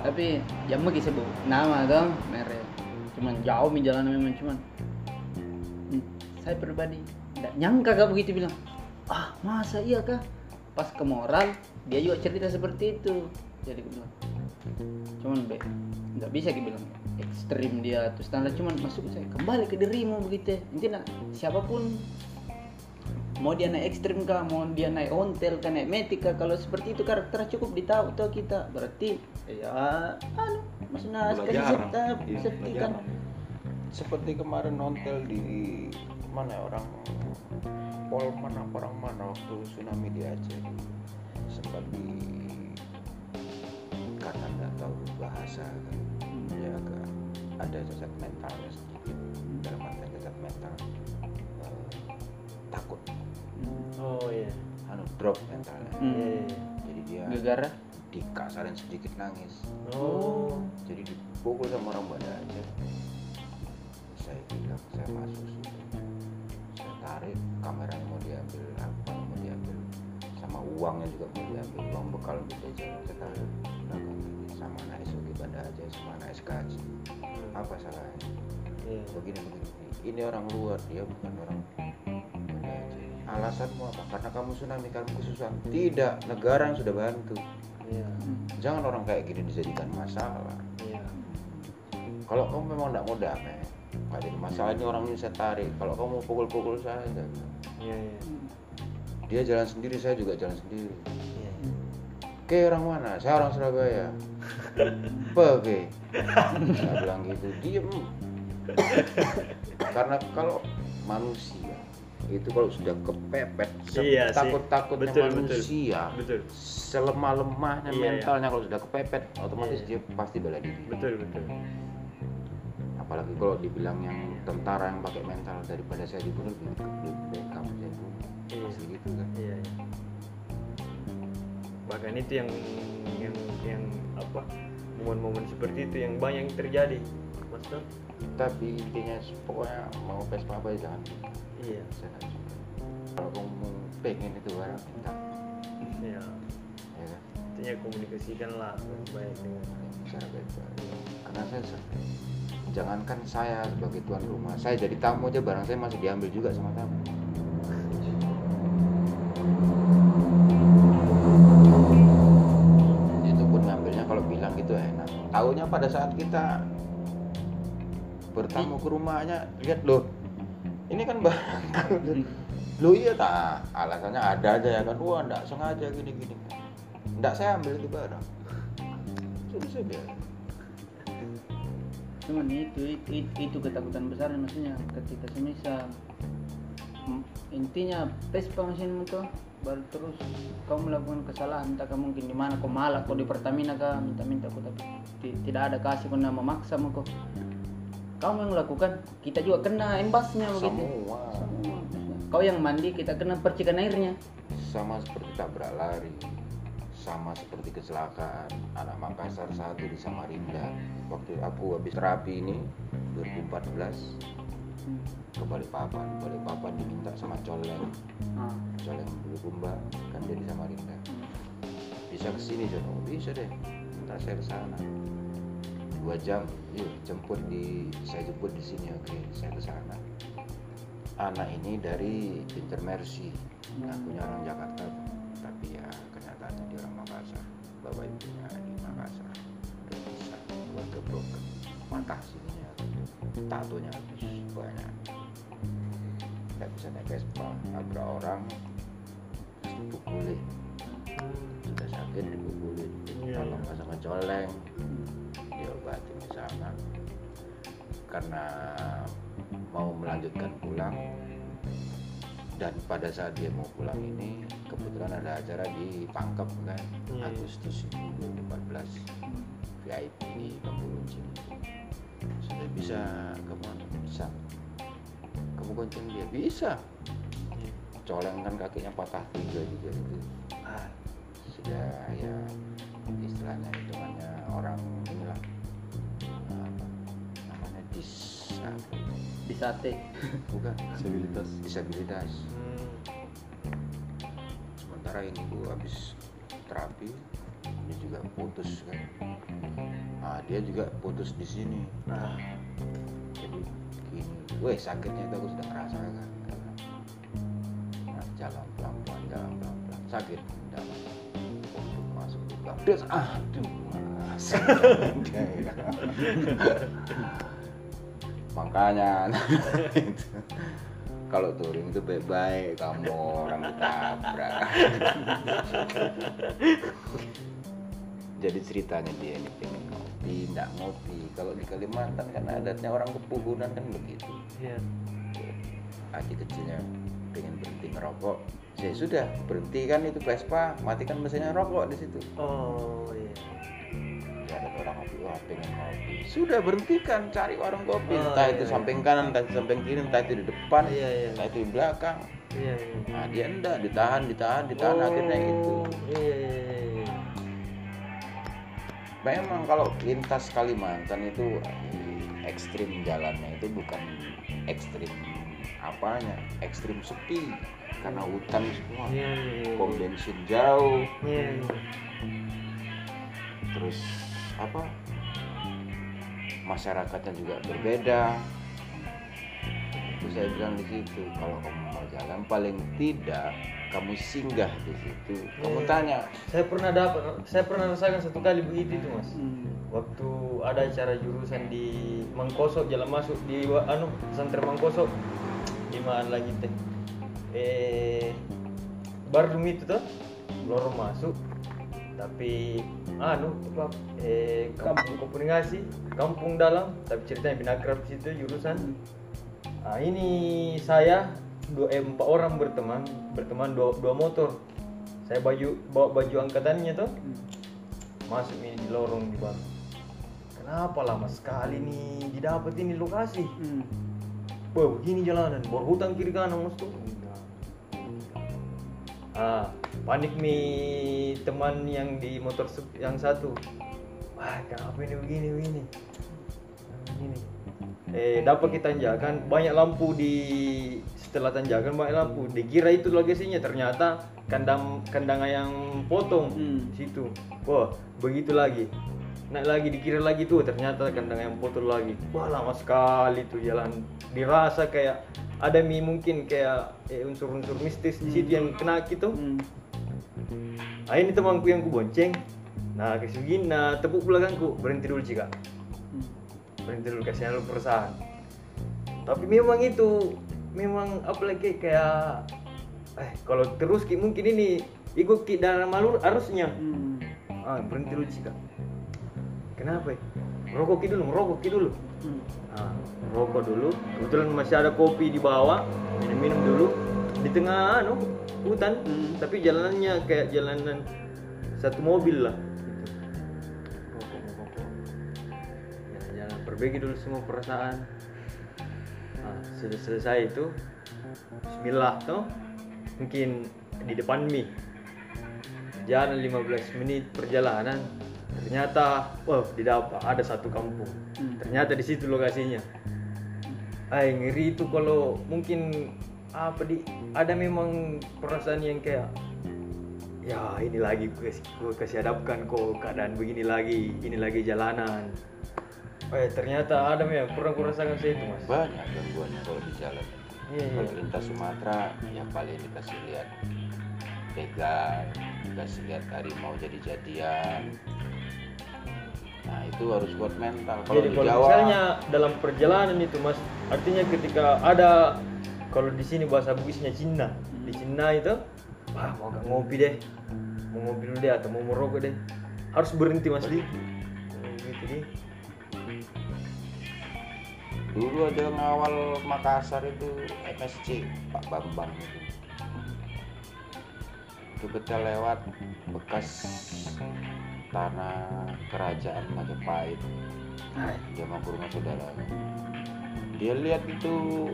tapi jamnya kita sebut nama kan merek, cuman jauh di jalan memang, cuman saya pribadi tidak nyangka kak begitu bilang, ah masa iya kak, pas ke moral dia juga cerita seperti itu, jadi aku bilang cuman be nggak bisa kita bilang ekstrim dia atau standar, cuman masuk saya kembali ke dirimu begitu, intinya siapapun mau dia naik ekstrim kah, mau dia naik ontel kah, naik metik kah, kalau seperti itu karakter cukup ditahu tuh kita, berarti ya anu maksudnya seperti kan seperti kemarin ontel di mana ya, orang Polman apa orang mana waktu tsunami di Aceh sempat di karena nggak tahu bahasa kan ya agak ada cacat mentalnya sedikit, dalam artian cacat mental takut. Oh iya. Anu drop mentalnya. Jadi dia gegara dikasarin sedikit nangis. Oh. Jadi dipukul sama orang Banda aja. Saya bilang saya masuk situ. Saya tarik kameranya mau diambil, apa mau diambil. Sama uangnya juga mau diambil, uang bekal gitu aja. Saya tarik. Sama anak SOG Banda aja, sama anak SKJ. Apa salahnya? Begini. Ini orang luar, dia bukan orang. Alasanmu apa? Karena kamu tsunami, kamu kesusahan. Tidak, negara yang sudah bantu. Iya. Jangan orang kayak gini dijadikan masalah. Iya. Kalau kamu memang tidak mau damai, nggak jadi masalah, ini orang ini saya tarik. Kalau kamu mau pukul-pukul saya, jangan. Iya. Dia jalan sendiri, saya juga jalan sendiri. Iya. Oke, orang mana? Saya orang Surabaya. Oke. Saya bilang gitu, diem. Karena kalau manusia itu kalau sudah kepepet takut-takutnya manusia, betul. Selemah-lemahnya mentalnya kalau sudah kepepet otomatis dia pasti bela diri. Betul. Apalagi kalau dibilang yang tentara yang pakai mental daripada saya dibunuh lebih kamu jadi bunuh. Pasti gitu kan. Iya. Bahkan itu yang apa momen-momen seperti itu yang banyak terjadi. Maksudnya? Tapi intinya pokoknya mau Vespa apa jangan. Iya. Kalau kamu pengen itu barang minta. Iya. Ya. Intinya komunikasikanlah baik dengan cara baik. Karena saya jangankan saya sebagai tuan rumah, saya jadi tamu aja barang saya masih diambil juga sama tamu. Itu pun ngambilnya kalau bilang gitu enak. Tahunya pada saat kita bertamu ke rumahnya, lihat loh, ini kan barangku. Loh iya tak, alasannya ada aja ya kan, wah nggak sengaja gini-gini, nggak saya ambil itu barang, jadi saya biar. Cuman itu ketakutan besar maksudnya, ketika semisal intinya Vespa mesinmu tuh baru terus kamu melakukan kesalahan, entah kamu mungkin di mana, kau malah kau di Pertamina kah, minta-minta kau tapi tidak ada kasih, kau nama maksa kau. Kau yang melakukan, kita juga kena imbasnya begitu. Semua. Kau yang mandi, kita kena percikan airnya. Sama seperti tabrak lari, sama seperti kecelakaan anak Makassar 1 di Samarinda. Waktu aku habis terapi ini 2014 ke Balikpapan diminta sama coleng Bulukumba kan dia di Samarinda. Bisa kesini Jono, bisa deh. Ntar saya kesana. 2 jam, yuk saya jemput di sini, oke, saya ke sana. Anak ini dari Intermercy, akunya orang Jakarta, tapi ya kenyataannya dia orang Makassar. Bapak ibunya di Makassar, udah bisa buat kebroken, mantah sininya, tatonya habis banyak. Gak bisa naik Vespa, nabrak orang, dipukulin, sudah sakit dipukulin, kalau nggak sama coleng. Diobatin di sana karena mau melanjutkan pulang, dan pada saat dia mau pulang ini kebetulan ada acara di Pangkep kan Agustus 2014 VIP di Kampung Cini, sudah bisa kamu gonceng dia bisa, coleng kan kakinya patah 3 juga gitu, sudah ya istilahnya hitungannya orang inilah namanya dis sate. Bukan, disabilitas. Sementara ini gue habis terapi, dia juga putus kan. Nah, dia juga putus di sini. Nah, jadi gini, weh sakitnya itu aku sudah merasakan. Nah, jalan pelan, sakit, tidak apa-apa. Untuk masuk ke pedes, aduh, makanya kalau touring itu baik-baik, kamu orang ditabrak. Jadi ceritanya dia ini pengen ngopi, nggak ngopi. Kalau di Kalimantan kan adatnya orang kepugunan kan begitu. Iya. Adik kecilnya pengen berhenti ngerokok, ya sudah berhenti kan, itu Vespa, matikan mesinnya, rokok di situ. Oh iya. Ada orang ngopi, wah pengen ngopi, sudah berhentikan, cari warung kopi, entah itu samping kanan, entah itu samping kiri, entah itu di depan, entah itu di belakang. Nah dia enggak, ditahan, akhirnya itu. Memang kalau lintas Kalimantan itu ekstrim jalannya, itu bukan ekstrim apanya, ekstrim sepi karena hutan semua, pom bensin jauh, terus apa, masyarakatnya juga berbeda. Itu saya bilang di situ, kalau kamu mau jalan paling tidak kamu singgah di situ, kamu tanya. Saya pernah rasakan satu kali begitu itu mas. Waktu ada acara jurusan di Mangkosok, jalan masuk di pesantren Mangkosok, di mana lagi teh, Bardum itu tuh, lorong masuk. Tapi kampung komunikasi, kampung dalam, tapi ceritanya binakrab situ jurusan. Nah, ini saya 4 orang berteman 2 motor. Saya bawa baju angkatannya tuh. Masuk ini di lorong di bawah. Kenapa lama sekali nih didapat ini lokasi? Wah, begini jalanan, berhutang kiri kanan mas tuh. Panik nih teman yang di motor yang satu. Wah, kenapa ini begini. Dapat kita tanjakan, banyak lampu di setelah tanjakan, banyak lampu. Dikira itu lokasinya, ternyata kandang ayam potong situ. Wah, begitu lagi. Naik lagi, dikira lagi tuh, ternyata kandang ayam potong lagi. Wah, lama sekali tuh jalan. Dirasa kayak ada mungkin kayak unsur-unsur mistis di situ yang kena gitu. Ah, ini temanku yang ku bonceng. Nah, kesini tepuk belakangku, berhenti dulu Cika. Berhenti dulu, kasihan lu perusahaan. Tapi memang itu, memang apalagi kayak kalau terus mungkin ini ikut dalam alur arusnya. Berhenti dulu Cika. Kenapa? Merokok dulu. Rokok dulu, kebetulan masih ada kopi di bawah, minum dulu di tengah hutan, tapi jalanannya kayak jalanan satu mobil lah gitu. Jalan perbaiki dulu semua perasaan. Sudah selesai itu, bismillah toh, mungkin di depan mi jalan 15 menit perjalanan, ternyata didapat ada satu kampung. Ternyata di situ lokasinya. Ngeri itu kalau mungkin ada memang perasaan yang kayak ya ini lagi gue kasih hadapkan kok keadaan begini lagi, ini lagi jalanan. Ternyata ada memang kurang rasakan saya itu mas. Banyak gangguan kalau di jalan. Kalau lintas Sumatera yang paling dikasih lihat pegang, dikasih lihat harimau jadi-jadian. Nah itu harus kuat mental. Kalau jadi, di kalau Jawa misalnya dalam perjalanan itu mas, artinya ketika ada, kalau di sini bahasa Bugisnya Cina, di Cina itu mau ngopi deh, mau ngopi dulu deh atau mau merokok deh, harus berhenti mas. Dulu aja ngawal Makassar itu MSC Pak Bambang itu kita lewat bekas tanah kerajaan Majapahit. Dia mau ke rumah saudaranya, dia lihat itu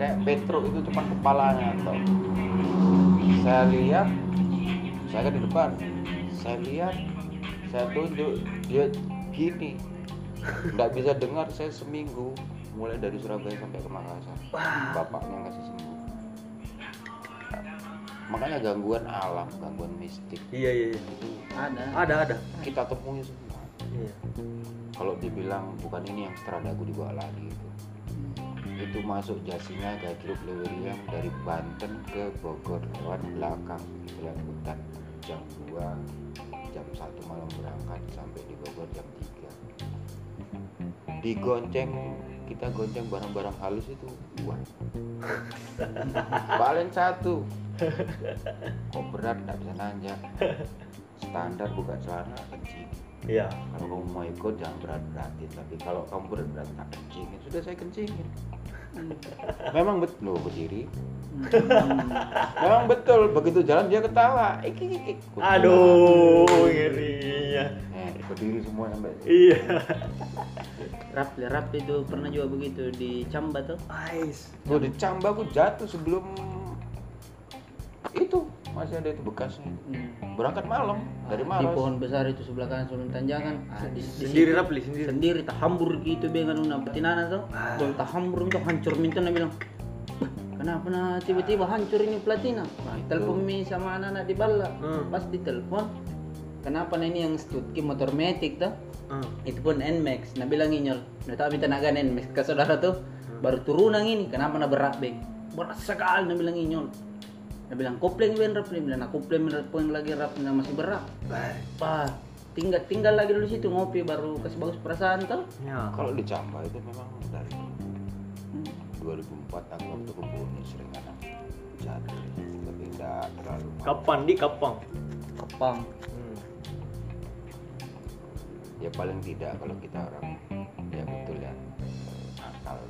kayak Petro itu cuma kepalanya atau saya lihat, saya kan di depan, saya lihat, saya tunjuk, dia gini, Nggak bisa dengar saya seminggu, mulai dari Surabaya sampai ke Makassar. Bapaknya ngasih sembuh. Makanya gangguan alam, gangguan mistik. Iya. Ada. Kita temui semua. Iya. Kalau dibilang bukan ini yang stradaku dibawa lagi itu. Itu masuk Jasina Gadruk Leweriam dari Banten ke Bogor lewat belakang lewat hutan jam 2 jam 1 malam berangkat sampai di Bogor jam 3 digonceng, kita gonceng barang-barang halus itu balen satu kok berat gak bisa nanjak standar buka celana kencing. Iya. Kalau kamu mau ikut jangan berat-beratin, tapi kalau kamu berat-berat tak kencingin, sudah saya kencingin. Memang betul berdiri. Memang betul begitu jalan dia ketawa. Iki. Aduh, ngerinya. Berdiri semua sampai. Iya. Rap itu pernah juga begitu di Camba tuh. Ais. Tuh di Camba aku jatuh sebelum itu. Masih ada itu bekasnya. Berangkat malam dari Maros. Di pohon besar itu sebelah kanan sebelum tanjakan. Sendiri Rapli sendiri tahambur gitu bengan una patinana tuh. Gol tahambur tuh hancur minta na bilang. Kenapa nah tiba-tiba hancur ini platina? Telepon mi sama anak-anak di bala. Pas ditelepon kenapa ini yang Stuttgart motor metik tuh? Itu pun Nmax. Na bilang nginyol. Na tapi tenaga Nmax ke saudara tuh baru turunan ini kenapa na berat beng? Berat sekali na bilang nginyol. Dia bilang kopling ben rap nih, bilang aku kopling poin lagi rap masih berat. Pak, tinggal lagi dulu situ ngopi baru kasih bagus perasaan tuh. Ya. Kalau di Camba itu memang dari 2004 aku waktu ke Bone sering anak jatuh, tapi enggak terlalu. Kapan di Kapang. Ya paling tidak kalau kita orang ya betul ya. Nakal,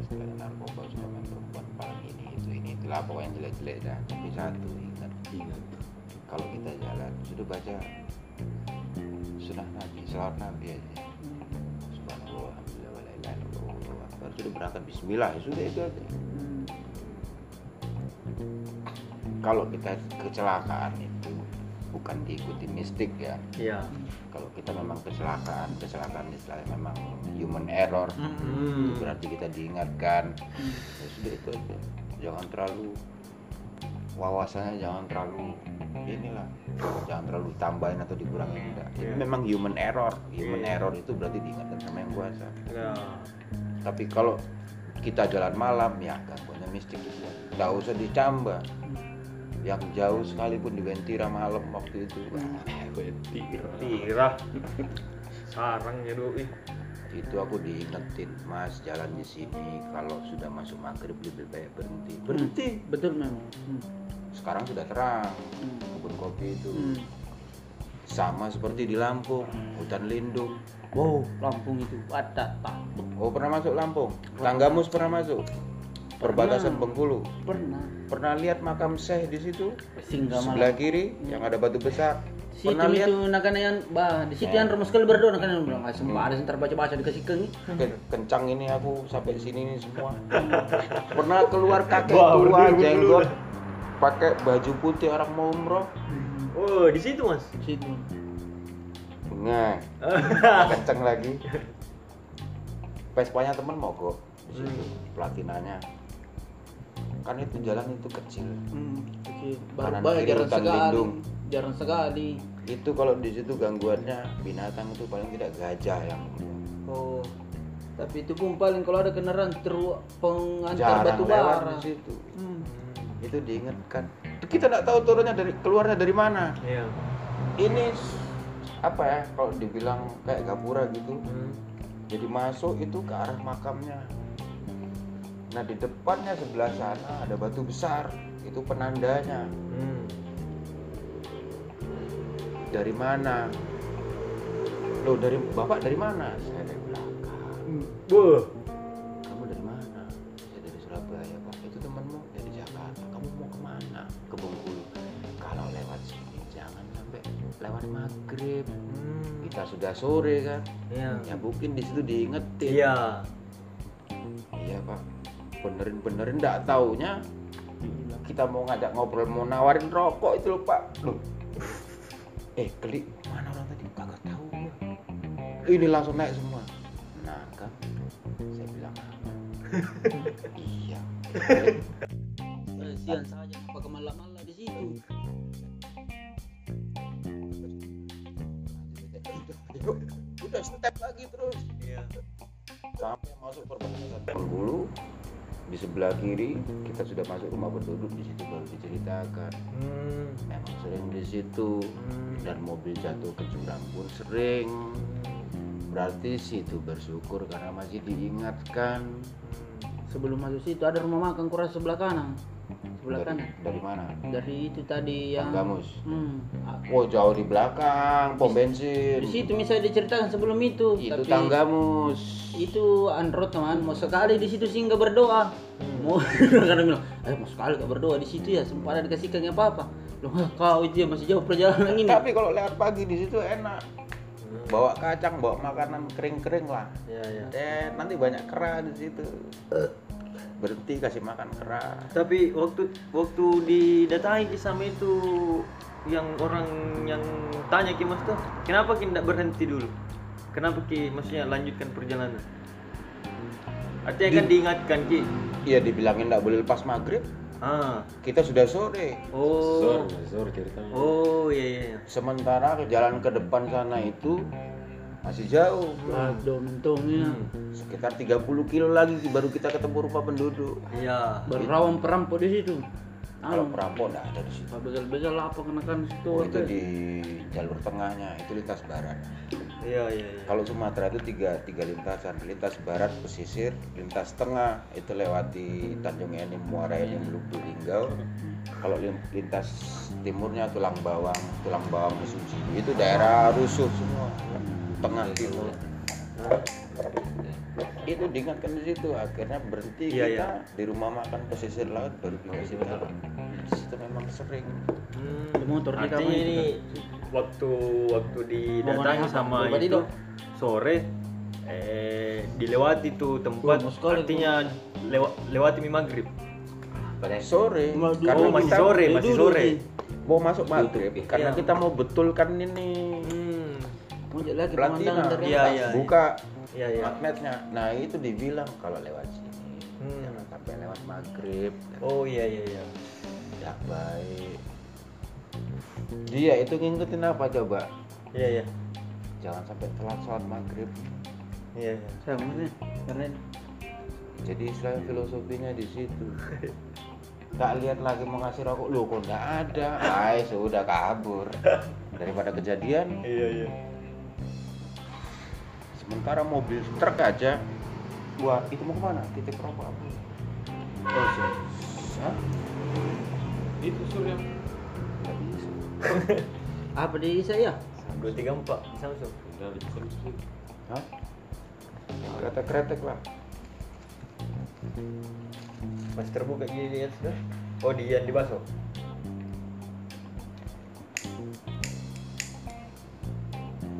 istilahnya narkoba sudah main perempuan paling ini itulah pokoknya jelek-jelek dah. Tapi satu ingat kalau kita jalan sudah baca sunnah Nabi, salawat Nabi aja. Subhanallah, alhamdulillah, la ilaha illallah. Baru sudah berangkat bismillah sudah itu aja. Kalau kita kecelakaan itu bukan diikuti mistik ya. Iya. Kalau kita memang kecelakaan istilahnya memang human error, berarti kita diingatkan. Ya sudah itu aja. Jangan terlalu wawasannya jangan terlalu inilah. Jangan terlalu tambahin atau dikurangin enggak. Itu memang human error. Human error itu berarti diingatkan sama yang kuasa. Ya. Tapi kalau kita jalan malam ya gangguannya mistik itu. Enggak usah dicamba. Yang jauh sekalipun di Bentira malam waktu itu. Bentira. Sarang ya doi. Itu aku diingetin, Mas, jalan di sini kalau sudah masuk maghrib lebih baik berhenti. Berhenti, betul memang. Sekarang sudah terang. Kebun kopi itu. Sama seperti di Lampung, hutan lindung. Wow, Lampung itu ada takut. Oh, pernah masuk Lampung? Tanggamus pernah masuk? Perbatasan Bengkulu. Pernah lihat makam Syekh di situ? Sebelah kiri yang ada batu besar. Pernah lihat itu nakanayan bah di situ yang rumus kali berdoa nakanayan bilang enggak sempat ada sentar baca-baca dikasih kencang ini aku sampai sini ini semua. Pernah keluar kakek tua jenggot pakai baju putih orang mau umroh. Oh, di situ Mas. Di situ. Nah. Kencang lagi. Pespanya teman mogok di situ platinanya. Kan itu jalan itu kecil. Kecil. Baru jarang sekali. Itu kalau di situ gangguannya binatang itu paling tidak gajah yang. Oh. Tapi itu pun paling kalau ada kendaraan pengantar batu bara di situ. Itu diingatkan. Kita enggak tahu turunnya dari keluarnya dari mana. Iya. Ini apa ya kalau dibilang kayak gapura gitu. Jadi masuk itu ke arah makamnya. Nah di depannya sebelah sana ada batu besar, itu penandanya. Dari mana? Loh dari bapak dari mana? Saya dari belakang. Kamu dari mana? Saya dari Surabaya pak. Itu temanmu dari Jakarta. Kamu mau kemana? Ke Bengkulu. Kalau lewat sini jangan sampai lewat maghrib. Kita sudah sore kan? Ya mungkin di situ diingetin. Iya pak. Benerin nggak taunya kita mau ngajak ngobrol mau nawarin rokok itu lho pak. Kelik mana orang tadi kagak tahu ini langsung naik semua. Nah kan saya bilang iya. Sian saja pakai malam-malam di situ. Udah step lagi terus. Iya. Sampai masuk perbatasan Bengkulu di sebelah kiri kita sudah masuk rumah penduduk, di situ baru diceritakan. Memang sering di situ dan mobil jatuh ke jurang pun sering. Berarti situ bersyukur karena masih diingatkan. Sebelum masuk situ ada rumah makan Kuras sebelah kanan. Sebelah kanan. Dari mana? Dari itu tadi yang Gamus. Oh, jauh di belakang pom bensin. Di situ misalnya diceritakan sebelum itu. Itu Tanggamus. Itu Android teman, mau sekali di situ singgah berdoa. Mau karena bilang, "Eh, mau sekali enggak berdoa di situ ya, sempat ada dikasih kagak apa-apa." Loh, kau itu masih jauh perjalanan ini. Tapi kalau lewat pagi di situ enak. Bawa kacang, bawa makanan kering-kering lah. Iya. Dan nanti banyak kera di situ. Berhenti kasih makan kera. Tapi waktu didatangi sama itu yang orang yang tanya Ki Mas tuh, kenapa Ki tidak berhenti dulu? Kenapa Ki maksudnya lanjutkan perjalanan? Artinya kan diingatkan Ki. Iya, dibilangin tidak boleh lepas maghrib. Kita sudah sore. Sore ceritanya. Iya. Sementara jalan ke depan sana itu masih jauh. Aduh, untungnya. Sekitar 30 kilo lagi baru kita ketemu rumah penduduk. Iya. Berawang perampok di situ. Kalau perampok enggak ada di situ. Begal-begal apa kenakan situ. Itu di jalur tengahnya, itu lintas barat. Iya. Kalau Sumatera itu tiga lintasan, lintas barat pesisir, lintas tengah itu lewati Tanjung Enim, Muara Enim, Lubuk Linggau. Kalau lintas timurnya Tulang Bawang Mesuji. Itu daerah rusuh semua, tengah timur. Itu diingatkan di situ, akhirnya berhenti kita di rumah makan pesisir laut baru dikasih tahu. Di situ memang sering. Motornya kami ini waktu didatangi sama itu sore dilewati tuh tempat artinya lewati maghrib. Pada sore karena masih sore. Mau masuk maghrib karena kita mau betulkan ini. Muncul lagi pemandangan dari atas. Buka magnetnya. Nah itu dibilang kalau lewat sini jangan sampai lewat maghrib. Oh iya. Ya baik. Dia itu ngikutin apa coba? Iya. Jangan sampai telat sholat maghrib. Iya. Sama keren. Jadi istilah filosofinya di situ. Tak lihat lagi mau ngasih rokok, loh kok nggak ada. Sudah kabur daripada kejadian. Iya. Sementara mobil truk aja, wah itu mau kemana? Titik rokok apa? Itu sudah nggak bisa. Apa di saya? 234 Samsung. Sudah di Samsung. Kretek lah. Pas terbuka gini lihat sudah. Oh dia di baso.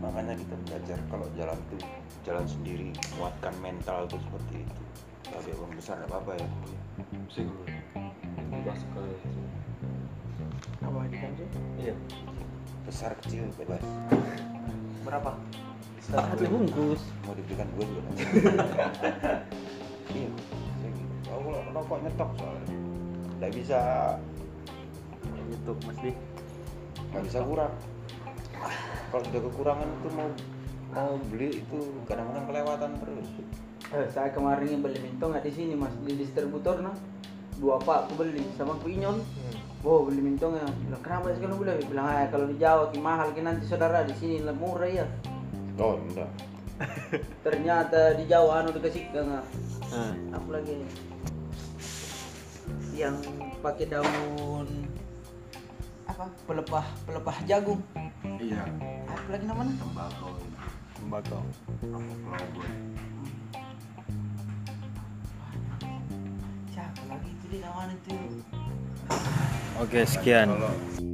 Makanya kita belajar kalau jalan tuh jalan sendiri, kuatkan mental tuh seperti itu. Tapi orang besar enggak apa-apa ya. Pusing. Bebas sekali. Apa ini kan sih? Iya. Besar kecil bebas. Berapa? 1 bungkus. Mau dibelikan gue juga nanti. Iya. Tahu kalau rokok nyetok soalnya. Enggak bisa nyetok mesti. Enggak bisa kurang. Kalau sudah kekurangan itu mau beli itu kadang-kadang kelewatan terus. Saya kemarin beli minto nggak di sini mas, di distributor nah 2 pak aku beli sama aku inyon. Beli minto nggak? Bilang kenapa sih kalau beli? Bilang kalau di Jawa mahal, nanti saudara di sini lebih murah ya. Oh enggak. Ternyata di Jawa dikasih nggak? Apa lagi yang pakai daun apa? Pelepah jagung. Iya. Apa lagi namanya? Tembakau. Siapa lagi itu di namanya itu? Oke, sekian.